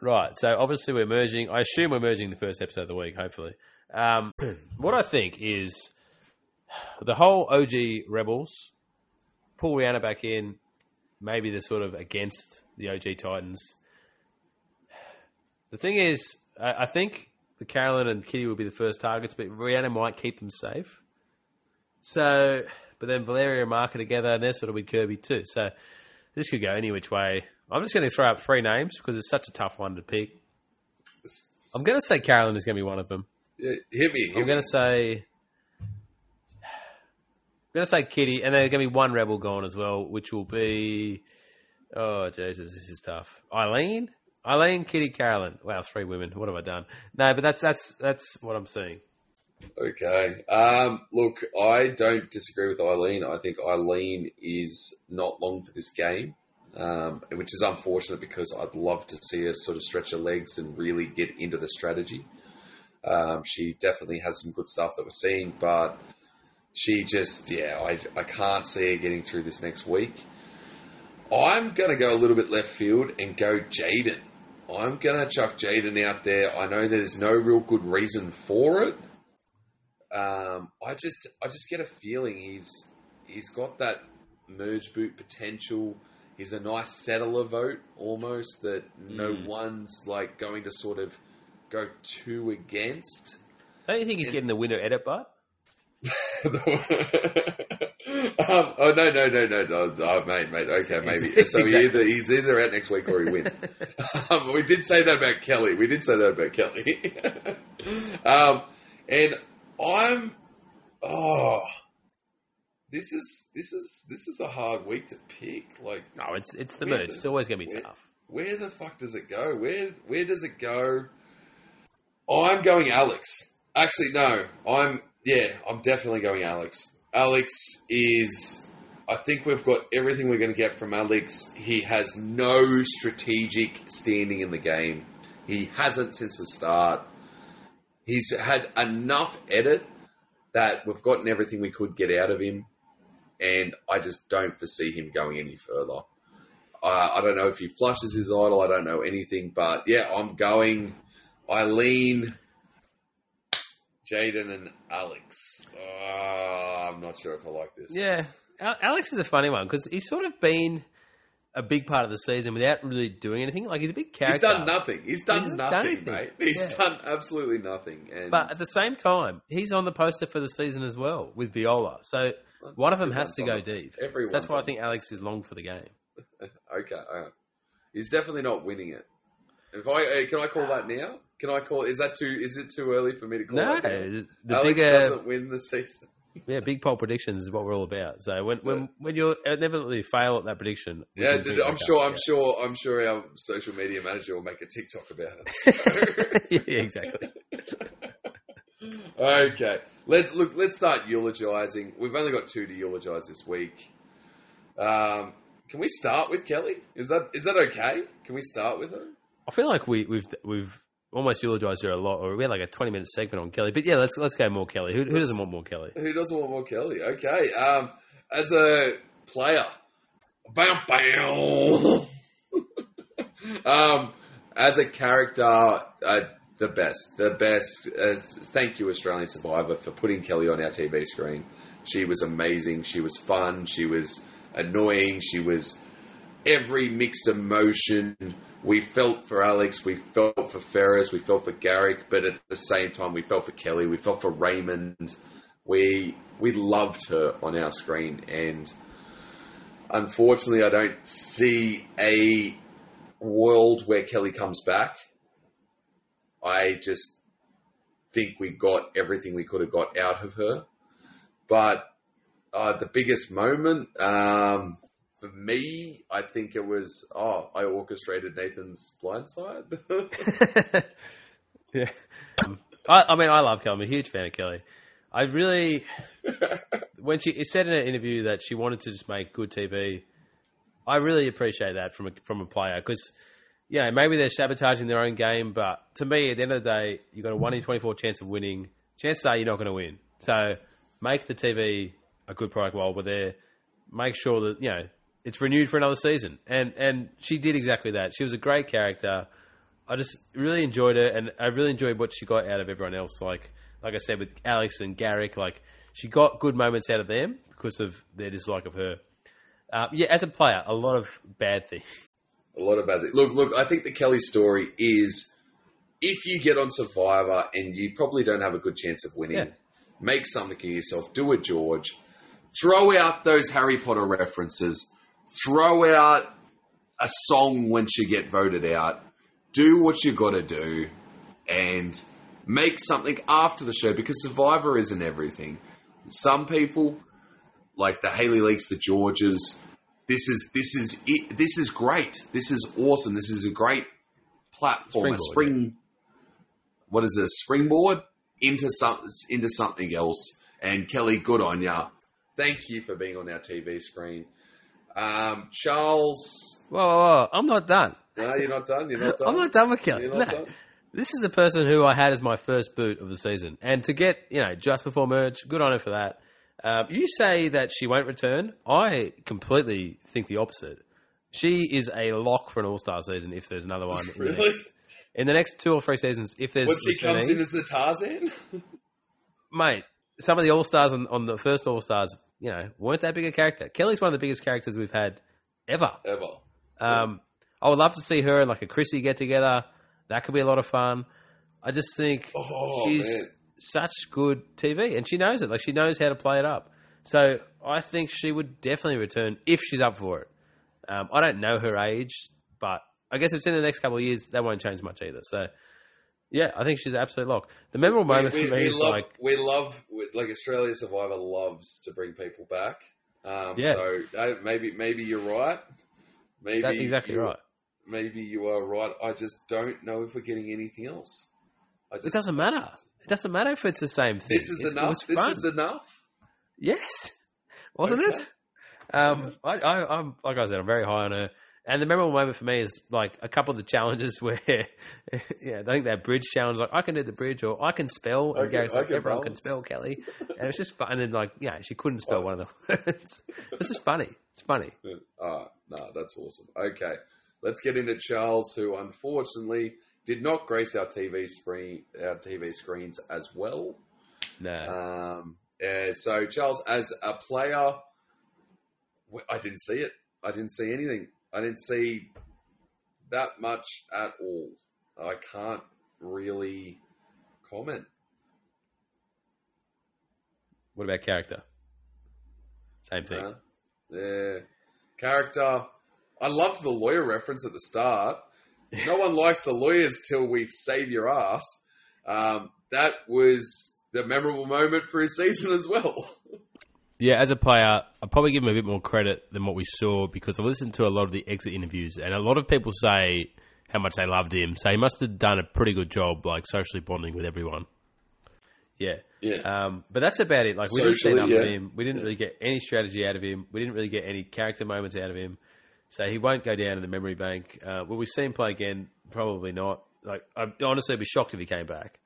Right, so obviously we're merging. I assume we're merging the first episode of the week, hopefully. Um, what I think is the whole O G Rebels, pull Rihanna back in, maybe they're sort of against the O G Titans. The thing is, I, I think... Caroline and Kitty will be the first targets, but Rihanna might keep them safe. So, but then Valeria and Mark are together, and they're sort of with Kirby too. So this could go any which way. I'm just going to throw up three names because it's such a tough one to pick. I'm going to say Caroline is going to be one of them. Yeah, hit me. Hit I'm going to say, I'm going to say Kitty, and there's going to be one Rebel gone as well, which will be, oh Jesus, this is tough. Aileen. Aileen, Kitty, Caroline. Wow, three women. What have I done? No, but that's that's that's what I'm seeing. Okay. Um, look, I don't disagree with Aileen. I think Aileen is not long for this game, um, which is unfortunate because I'd love to see her sort of stretch her legs and really get into the strategy. Um, she definitely has some good stuff that we're seeing, but she just, yeah, I, I can't see her getting through this next week. I'm going to go a little bit left field and go Jaden. I'm going to chuck Jaden out there. I know there's no real good reason for it. Um, I just, I just get a feeling he's, he's got that merge boot potential. He's a nice settler vote almost that no mm. one's like going to sort of go too against. Don't you think he's and, getting the winner edit butt? um, oh no no no no no! Oh, mate, mate. Okay, maybe. So he either he's either out next week or he wins. um, we did say that about Kelli. We did say that about Kelli. um, and I'm oh, this is this is this is a hard week to pick. Like no, it's it's the merge. It's always going to be where, tough. Where the fuck does it go? Where where does it go? I'm going Alex. Actually, no. I'm. Yeah, I'm definitely going Alex. Alex is... I think we've got everything we're going to get from Alex. He has no strategic standing in the game. He hasn't since the start. He's had enough edit that we've gotten everything we could get out of him, and I just don't foresee him going any further. Uh, I don't know if he flushes his idol. I don't know anything, but yeah, I'm going Aileen... Jaden and Alex. Oh, I'm not sure if I like this. Yeah. Alex is a funny one because he's sort of been a big part of the season without really doing anything. Like, he's a big character. He's done nothing. He's done he's nothing, done mate. He's yeah. done absolutely nothing. And... But at the same time, he's on the poster for the season as well with Viola. So well, one of them has to go it. deep. So that's why I think it. Alex is long for the game. Okay. Uh, he's definitely not winning it. If I, uh, can I call that now? Can I call? Is that too? Is it too early for me to call? No, the Alex bigger, doesn't win the season. Yeah, big poll predictions is what we're all about. So when when, when you inevitably fail at that prediction, yeah, I'm sure, I'm sure, I'm sure our social media manager will make a TikTok about it. So. Yeah, exactly. Okay, let's look. Let's start eulogising. We've only got two to eulogise this week. Um, can we start with Kelli? Is that is that okay? Can we start with her? I feel like we, we've we've. almost eulogised her a lot, or we had like a twenty-minute segment on Kelli. But yeah, let's let's go more Kelli. Who, who doesn't want more Kelli? Who doesn't want more Kelli? Okay. Um, as a player, bam, bam. um, as a character, uh, the best. The best. Uh, thank you, Australian Survivor, for putting Kelli on our T V screen. She was amazing. She was fun. She was annoying. She was every mixed emotion. We felt for Alex, we felt for Feras, we felt for Garrick, but at the same time we felt for Kelli, we felt for Raymond. We we loved her on our screen, and unfortunately I don't see a world where Kelli comes back. I just think we got everything we could have got out of her. But uh, the biggest moment... Um, For me, I think it was, oh, I orchestrated Nathan's blindside. Yeah. Um, I, I mean, I love Kelli. I'm a huge fan of Kelli. I really, when she said in an interview that she wanted to just make good T V, I really appreciate that from a, from a player because, you know, maybe they're sabotaging their own game, but to me, at the end of the day, you've got a one in twenty-four chance of winning. Chances are you're not going to win. So make the T V a good product while we're there. Make sure that, you know, it's renewed for another season. And and she did exactly that. She was a great character. I just really enjoyed her, and I really enjoyed what she got out of everyone else. Like like I said, with Alex and Garrick, like she got good moments out of them because of their dislike of her. Uh, yeah, as a player, a lot of bad things. A lot of bad things. Look, look, I think the Kelli story is if you get on Survivor and you probably don't have a good chance of winning, yeah. Make something of yourself, do a George, throw out those Harry Potter references, throw out a song once you get voted out. Do what you got to do and make something after the show because Survivor isn't everything. Some people, like the Hayley Leakes, the Georges, this is this is it. This is great. This is awesome. This is a great platform. Springboard, a spring, yeah. What is it? A springboard into some into something else. And Kelli, good on ya. Thank you for being on our T V screen. Um, Charles. Whoa, whoa, whoa, I'm not done. No, you're not done. You're not done. I'm not done with Kelli. You're not no. done. This is a person who I had as my first boot of the season. And to get, you know, just before merge, good on her for that. Um, you say that she won't return. I completely think the opposite. She is a lock for an all-star season if there's another one. Really? In the next two or three seasons, if there's... When she returning, comes in as the Tarzan? Mate, some of the all-stars on, on the first all-stars... You know, weren't that big a character. Kelly's one of the biggest characters we've had ever. Ever. Um, yeah. I would love to see her and like a Chrissy get together. That could be a lot of fun. I just think oh, she's man. such good T V, and she knows it. Like she knows how to play it up. So I think she would definitely return if she's up for it. Um, I don't know her age, but I guess if it's in the next couple of years, that won't change much either. So. Yeah, I think she's an absolute lock. The memorable moment we, we, for me is love, like... We love... Like, Australia Survivor loves to bring people back. Um, yeah. So, uh, maybe maybe you're right. Maybe That's exactly you, right. Maybe you are right. I just don't know if we're getting anything else. I just it doesn't matter. It doesn't matter if it's the same thing. This is it's, enough. It's this fun. is enough. Yes. Wasn't okay. it? Um, yeah. I, I, I'm Like I said, I'm very high on her. And the memorable moment for me is like a couple of the challenges where, yeah, I think that bridge challenge, like I can do the bridge or I can spell. And Gary's like, everyone can spell Kelli. And it's just fun. And like, yeah, she couldn't spell oh. one of the words. This is funny. It's funny. Oh, no, that's awesome. Okay. Let's get into Charles, who unfortunately did not grace our T V screen, our T V screens as well. No. Um, uh, so Charles, as a player, I didn't see it. I didn't see anything. I didn't see that much at all. I can't really comment. What about character? Same thing. Uh, yeah. Character. I loved the lawyer reference at the start. No one likes the lawyers till we save your ass. Um, that was the memorable moment for his season as well. Yeah, as a player, I'd probably give him a bit more credit than what we saw because I've listened to a lot of the exit interviews and a lot of people say how much they loved him. So he must have done a pretty good job, like, socially bonding with everyone. Yeah. Yeah. Um, but that's about it. Like, we socially, didn't see enough yeah. of him. We didn't yeah. really get any strategy out of him. We didn't really get any character moments out of him. So he won't go down to the memory bank. Uh, will we see him play again? Probably not. Like, I'd honestly be shocked if he came back.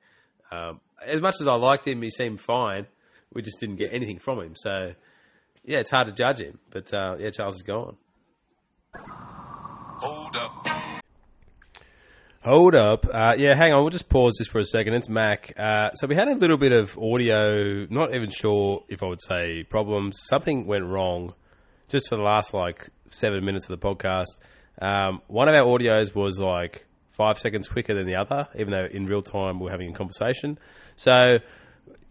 Um, as much as I liked him, he seemed fine. We just didn't get anything from him. So, yeah, it's hard to judge him. But, uh, yeah, Charles is gone. Hold up. Hold up. Uh, yeah, hang on. We'll just pause this for a second. It's Mac. Uh, so we had a little bit of audio, not even sure if I would say problems. Something went wrong just for the last, like, seven minutes of the podcast. Um, one of our audios was, like, five seconds quicker than the other, even though in real time we're having a conversation. So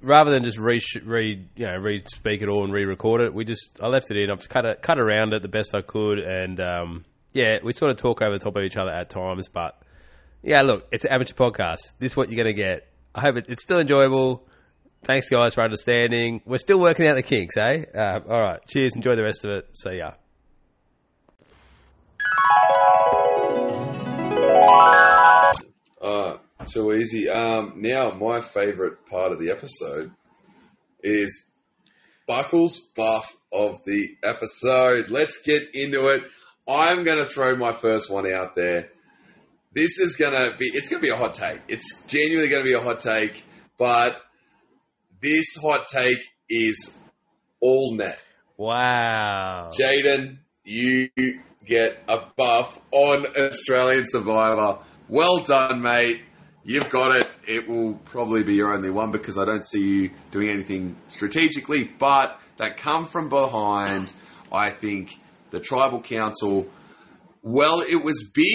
rather than just re, re you know, re-speak it all and re-record it, we just, I left it in. I've cut, cut around it the best I could. And, um, yeah, we sort of talk over the top of each other at times, but... yeah, look, it's an amateur podcast. This is what you're going to get. I hope it, it's still enjoyable. Thanks, guys, for understanding. We're still working out the kinks, eh? Uh, all right, cheers. Enjoy the rest of it. See ya. Uh, too easy. Um, now, my favourite part of the episode is Buckles' buff of the episode. Let's get into it. I'm going to throw my first one out there. This is going to be – it's going to be a hot take. It's genuinely going to be a hot take, but this hot take is all net. Wow. Jaden, you get a buff on Australian Survivor. Well done, mate. You've got it. It will probably be your only one because I don't see you doing anything strategically, but that come from behind, I think the Tribal Council, well, it was big –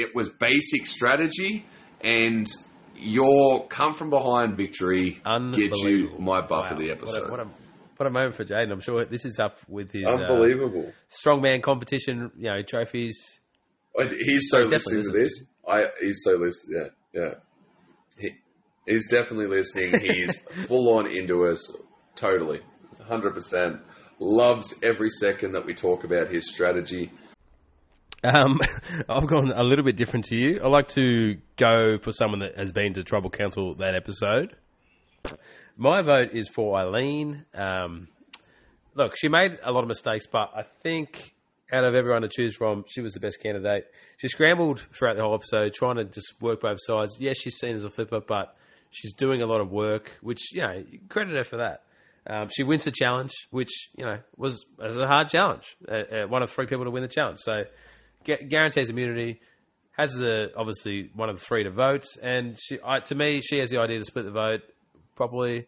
it was basic strategy, and your come-from-behind victory gets you my buff wow. of the episode. What a, what a, what a moment for Jaden. I'm sure this is up with his unbelievable uh, strongman competition, you know, trophies. He's so he listening to this. I, he's so listening. Yeah, yeah. He, he's definitely listening. He's full-on into us, totally, one hundred percent. Loves every second that we talk about his strategy. Um, I've gone a little bit different to you. I like to go for someone that has been to Tribal Council that episode. My vote is for Aileen. Um, look, she made a lot of mistakes, but I think out of everyone to choose from, she was the best candidate. She scrambled throughout the whole episode, trying to just work both sides. Yes, she's seen as a flipper, but she's doing a lot of work, which, you know, credit her for that. Um, she wins the challenge, which, you know, was, was a hard challenge. Uh, uh, one of three people to win the challenge, so... guarantees immunity, has the obviously one of the three to vote, and she, I, to me, she has the idea to split the vote properly.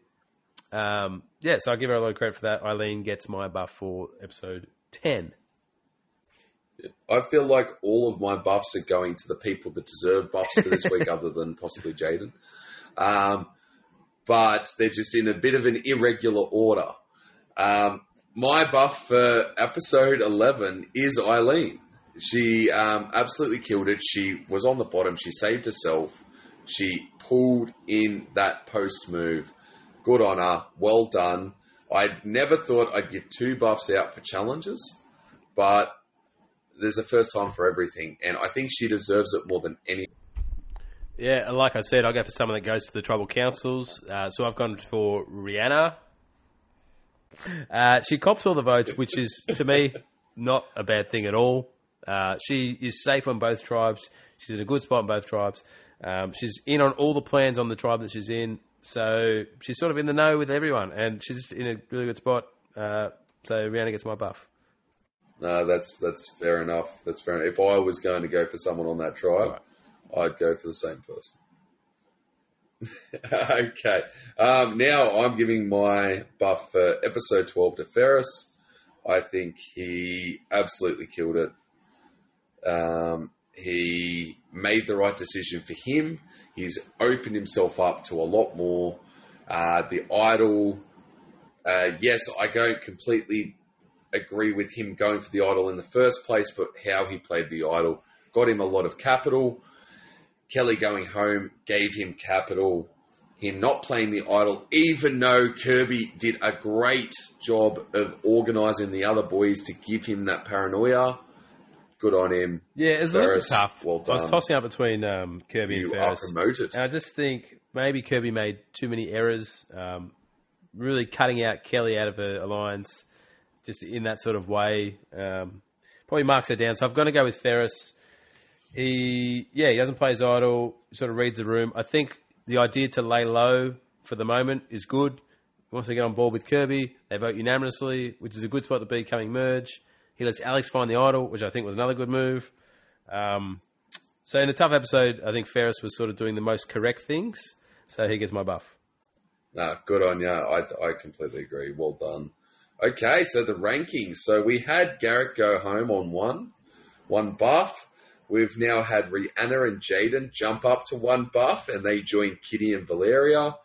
Um, yeah, so I'll give her a lot of credit for that. Aileen gets my buff for episode ten. I feel like all of my buffs are going to the people that deserve buffs for this week, other than possibly Jaden. Um, but they're just in a bit of an irregular order. Um, my buff for episode eleven is Aileen. She um, absolutely killed it. She was on the bottom. She saved herself. She pulled in that post move. Good on her. Well done. I never thought I'd give two buffs out for challenges, but there's a first time for everything, and I think she deserves it more than any. Yeah, like I said, I'll go for someone that goes to the Tribal Councils. Uh, so I've gone for Rihanna. Uh, she cops all the votes, which is, to me, not a bad thing at all. Uh, she is safe on both tribes. She's in a good spot on both tribes. Um, she's in on all the plans on the tribe that she's in. So she's sort of in the know with everyone, and she's in a really good spot. Uh, so Rihanna gets my buff. No, that's that's fair enough. That's fair enough. If I was going to go for someone on that tribe, right, I'd go for the same person. Okay. Um, now I'm giving my buff for episode twelve to Feras. I think he absolutely killed it. Um, he made the right decision for him. He's opened himself up to a lot more. Uh, the idol, uh, yes, I don't completely agree with him going for the idol in the first place, but how he played the idol got him a lot of capital. Kelli going home gave him capital. Him not playing the idol, even though Kirby did a great job of organising the other boys to give him that paranoia. Good on him. Yeah, it's Feras, a little tough. Well done. I was tossing up between um, Kirby you and Feras. You are promoted. And I just think maybe Kirby made too many errors, um, really cutting out Kelli out of her alliance just in that sort of way. Um, probably marks her down. So I've got to go with Feras. He, yeah, he doesn't play his idol, sort of reads the room. I think the idea to lay low for the moment is good. Once they get on board with Kirby, they vote unanimously, which is a good spot to be coming merge. He lets Alex find the idol, which I think was another good move. Um, so in a tough episode, I think Feras was sort of doing the most correct things, so he gets my buff. Nah, good on you. I, I completely agree. Well done. Okay, so the rankings. So we had Garrick go home on one, one buff. We've now had Rihanna and Jaden jump up to one buff, and they join Kitty and Valeria.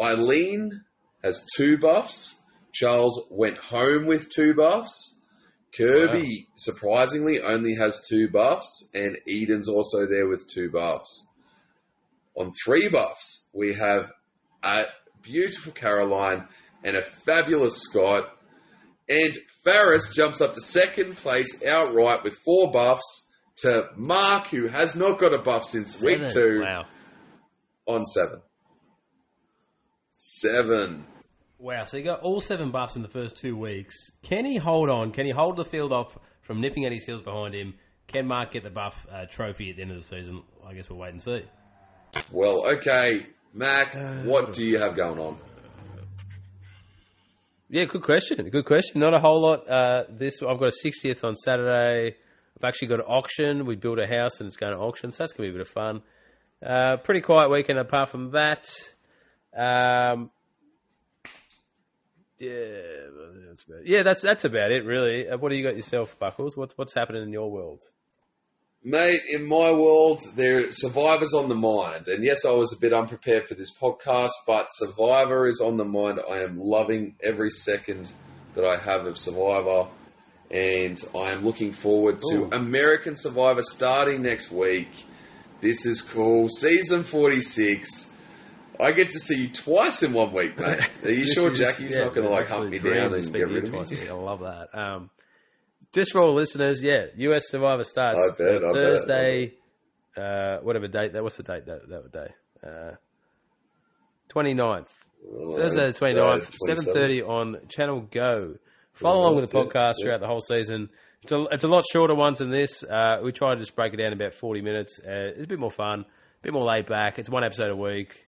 Aileen has two buffs. Charles went home with two buffs. Kirby, wow, surprisingly, only has two buffs, and Eden's also there with two buffs. On three buffs, we have a beautiful Caroline and a fabulous Scott. And Feras jumps up to second place outright with four buffs to Mark, who has not got a buff since seven. week two. Wow. On seven. Seven. Wow, so he got all seven buffs in the first two weeks. Can he hold on? Can he hold the field off from nipping at his heels behind him? Can Mark get the buff uh, trophy at the end of the season? I guess we'll wait and see. Well, okay, Mac, uh, what do you have going on? Yeah, good question. Good question. Not a whole lot. Uh, this I've got a sixtieth on Saturday. I've actually got an auction. We built a house and it's going to auction, so that's going to be a bit of fun. Uh, pretty quiet weekend apart from that. Um, yeah, that's about it. yeah, that's that's about it, really. Uh, what do you got yourself, Buckles? What's what's happening in your world? Mate, in my world, there are Survivor's on the mind. And yes, I was a bit unprepared for this podcast, but Survivor is on the mind. I am loving every second that I have of Survivor. And I am looking forward to Ooh. American Survivor starting next week. This is cool. Season forty-six. I get to see you twice in one week, mate. Are you sure is, Jackie's yeah, not going to like hunt me down and get rid of me? I love that. Um, Just for all listeners, yeah, U S Survivor starts I bet, I Thursday, bet. Uh, whatever date. That What's the date that, that day? Uh, twenty-ninth. Oh, Thursday the twenty-ninth, no, seven thirty on Channel Go. Follow along with the podcast yeah, throughout yeah. the whole season. It's a, it's a lot shorter ones than this. Uh, we try to just break it down in about forty minutes. Uh, it's a bit more fun, a bit more laid back. It's one episode a week.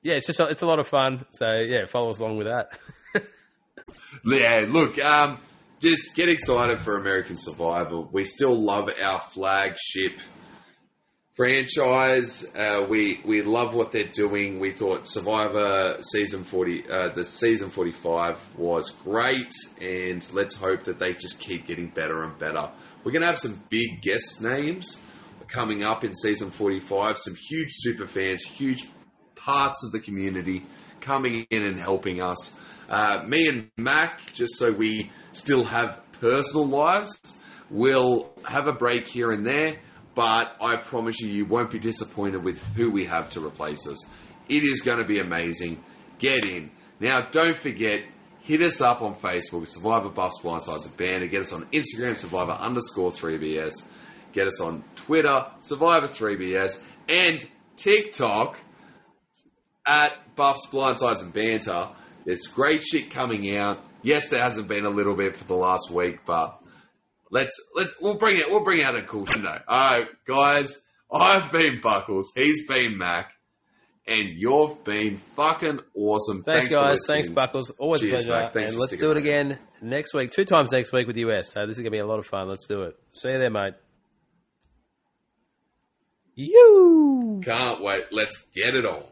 Yeah, it's just a, it's a lot of fun. So, yeah, follow us along with that. yeah, look... Um, Just get excited for American Survivor. We still love our flagship franchise. Uh, we we love what they're doing. We thought Survivor season forty, uh, the season forty-five was great, and let's hope that they just keep getting better and better. We're going to have some big guest names coming up in season forty-five. Some huge super fans, huge parts of the community coming in and helping us. Uh, me and Mac, just so we still have personal lives, will have a break here and there, but I promise you, you won't be disappointed with who we have to replace us. It is going to be amazing. Get in. Now, don't forget, hit us up on Facebook, Survivor Buffs Blindsides of Banner. Get us on Instagram, Survivor underscore three B S. Get us on Twitter, Survivor three B S, and TikTok at Buffs Blindsides and Banter. There's great shit coming out. Yes, there hasn't been a little bit for the last week, but let's let's we'll bring it. We'll bring out a cool window. All right, guys. I've been Buckles. He's been Mac, and you've been fucking awesome. Thanks, Thanks guys. Thanks, Buckles. Always Cheers, a pleasure. Mac. Thanks and let's do it again out. next week. Two times next week with the U S. So this is gonna be a lot of fun. Let's do it. See you there, mate. You can't wait. Let's get it on.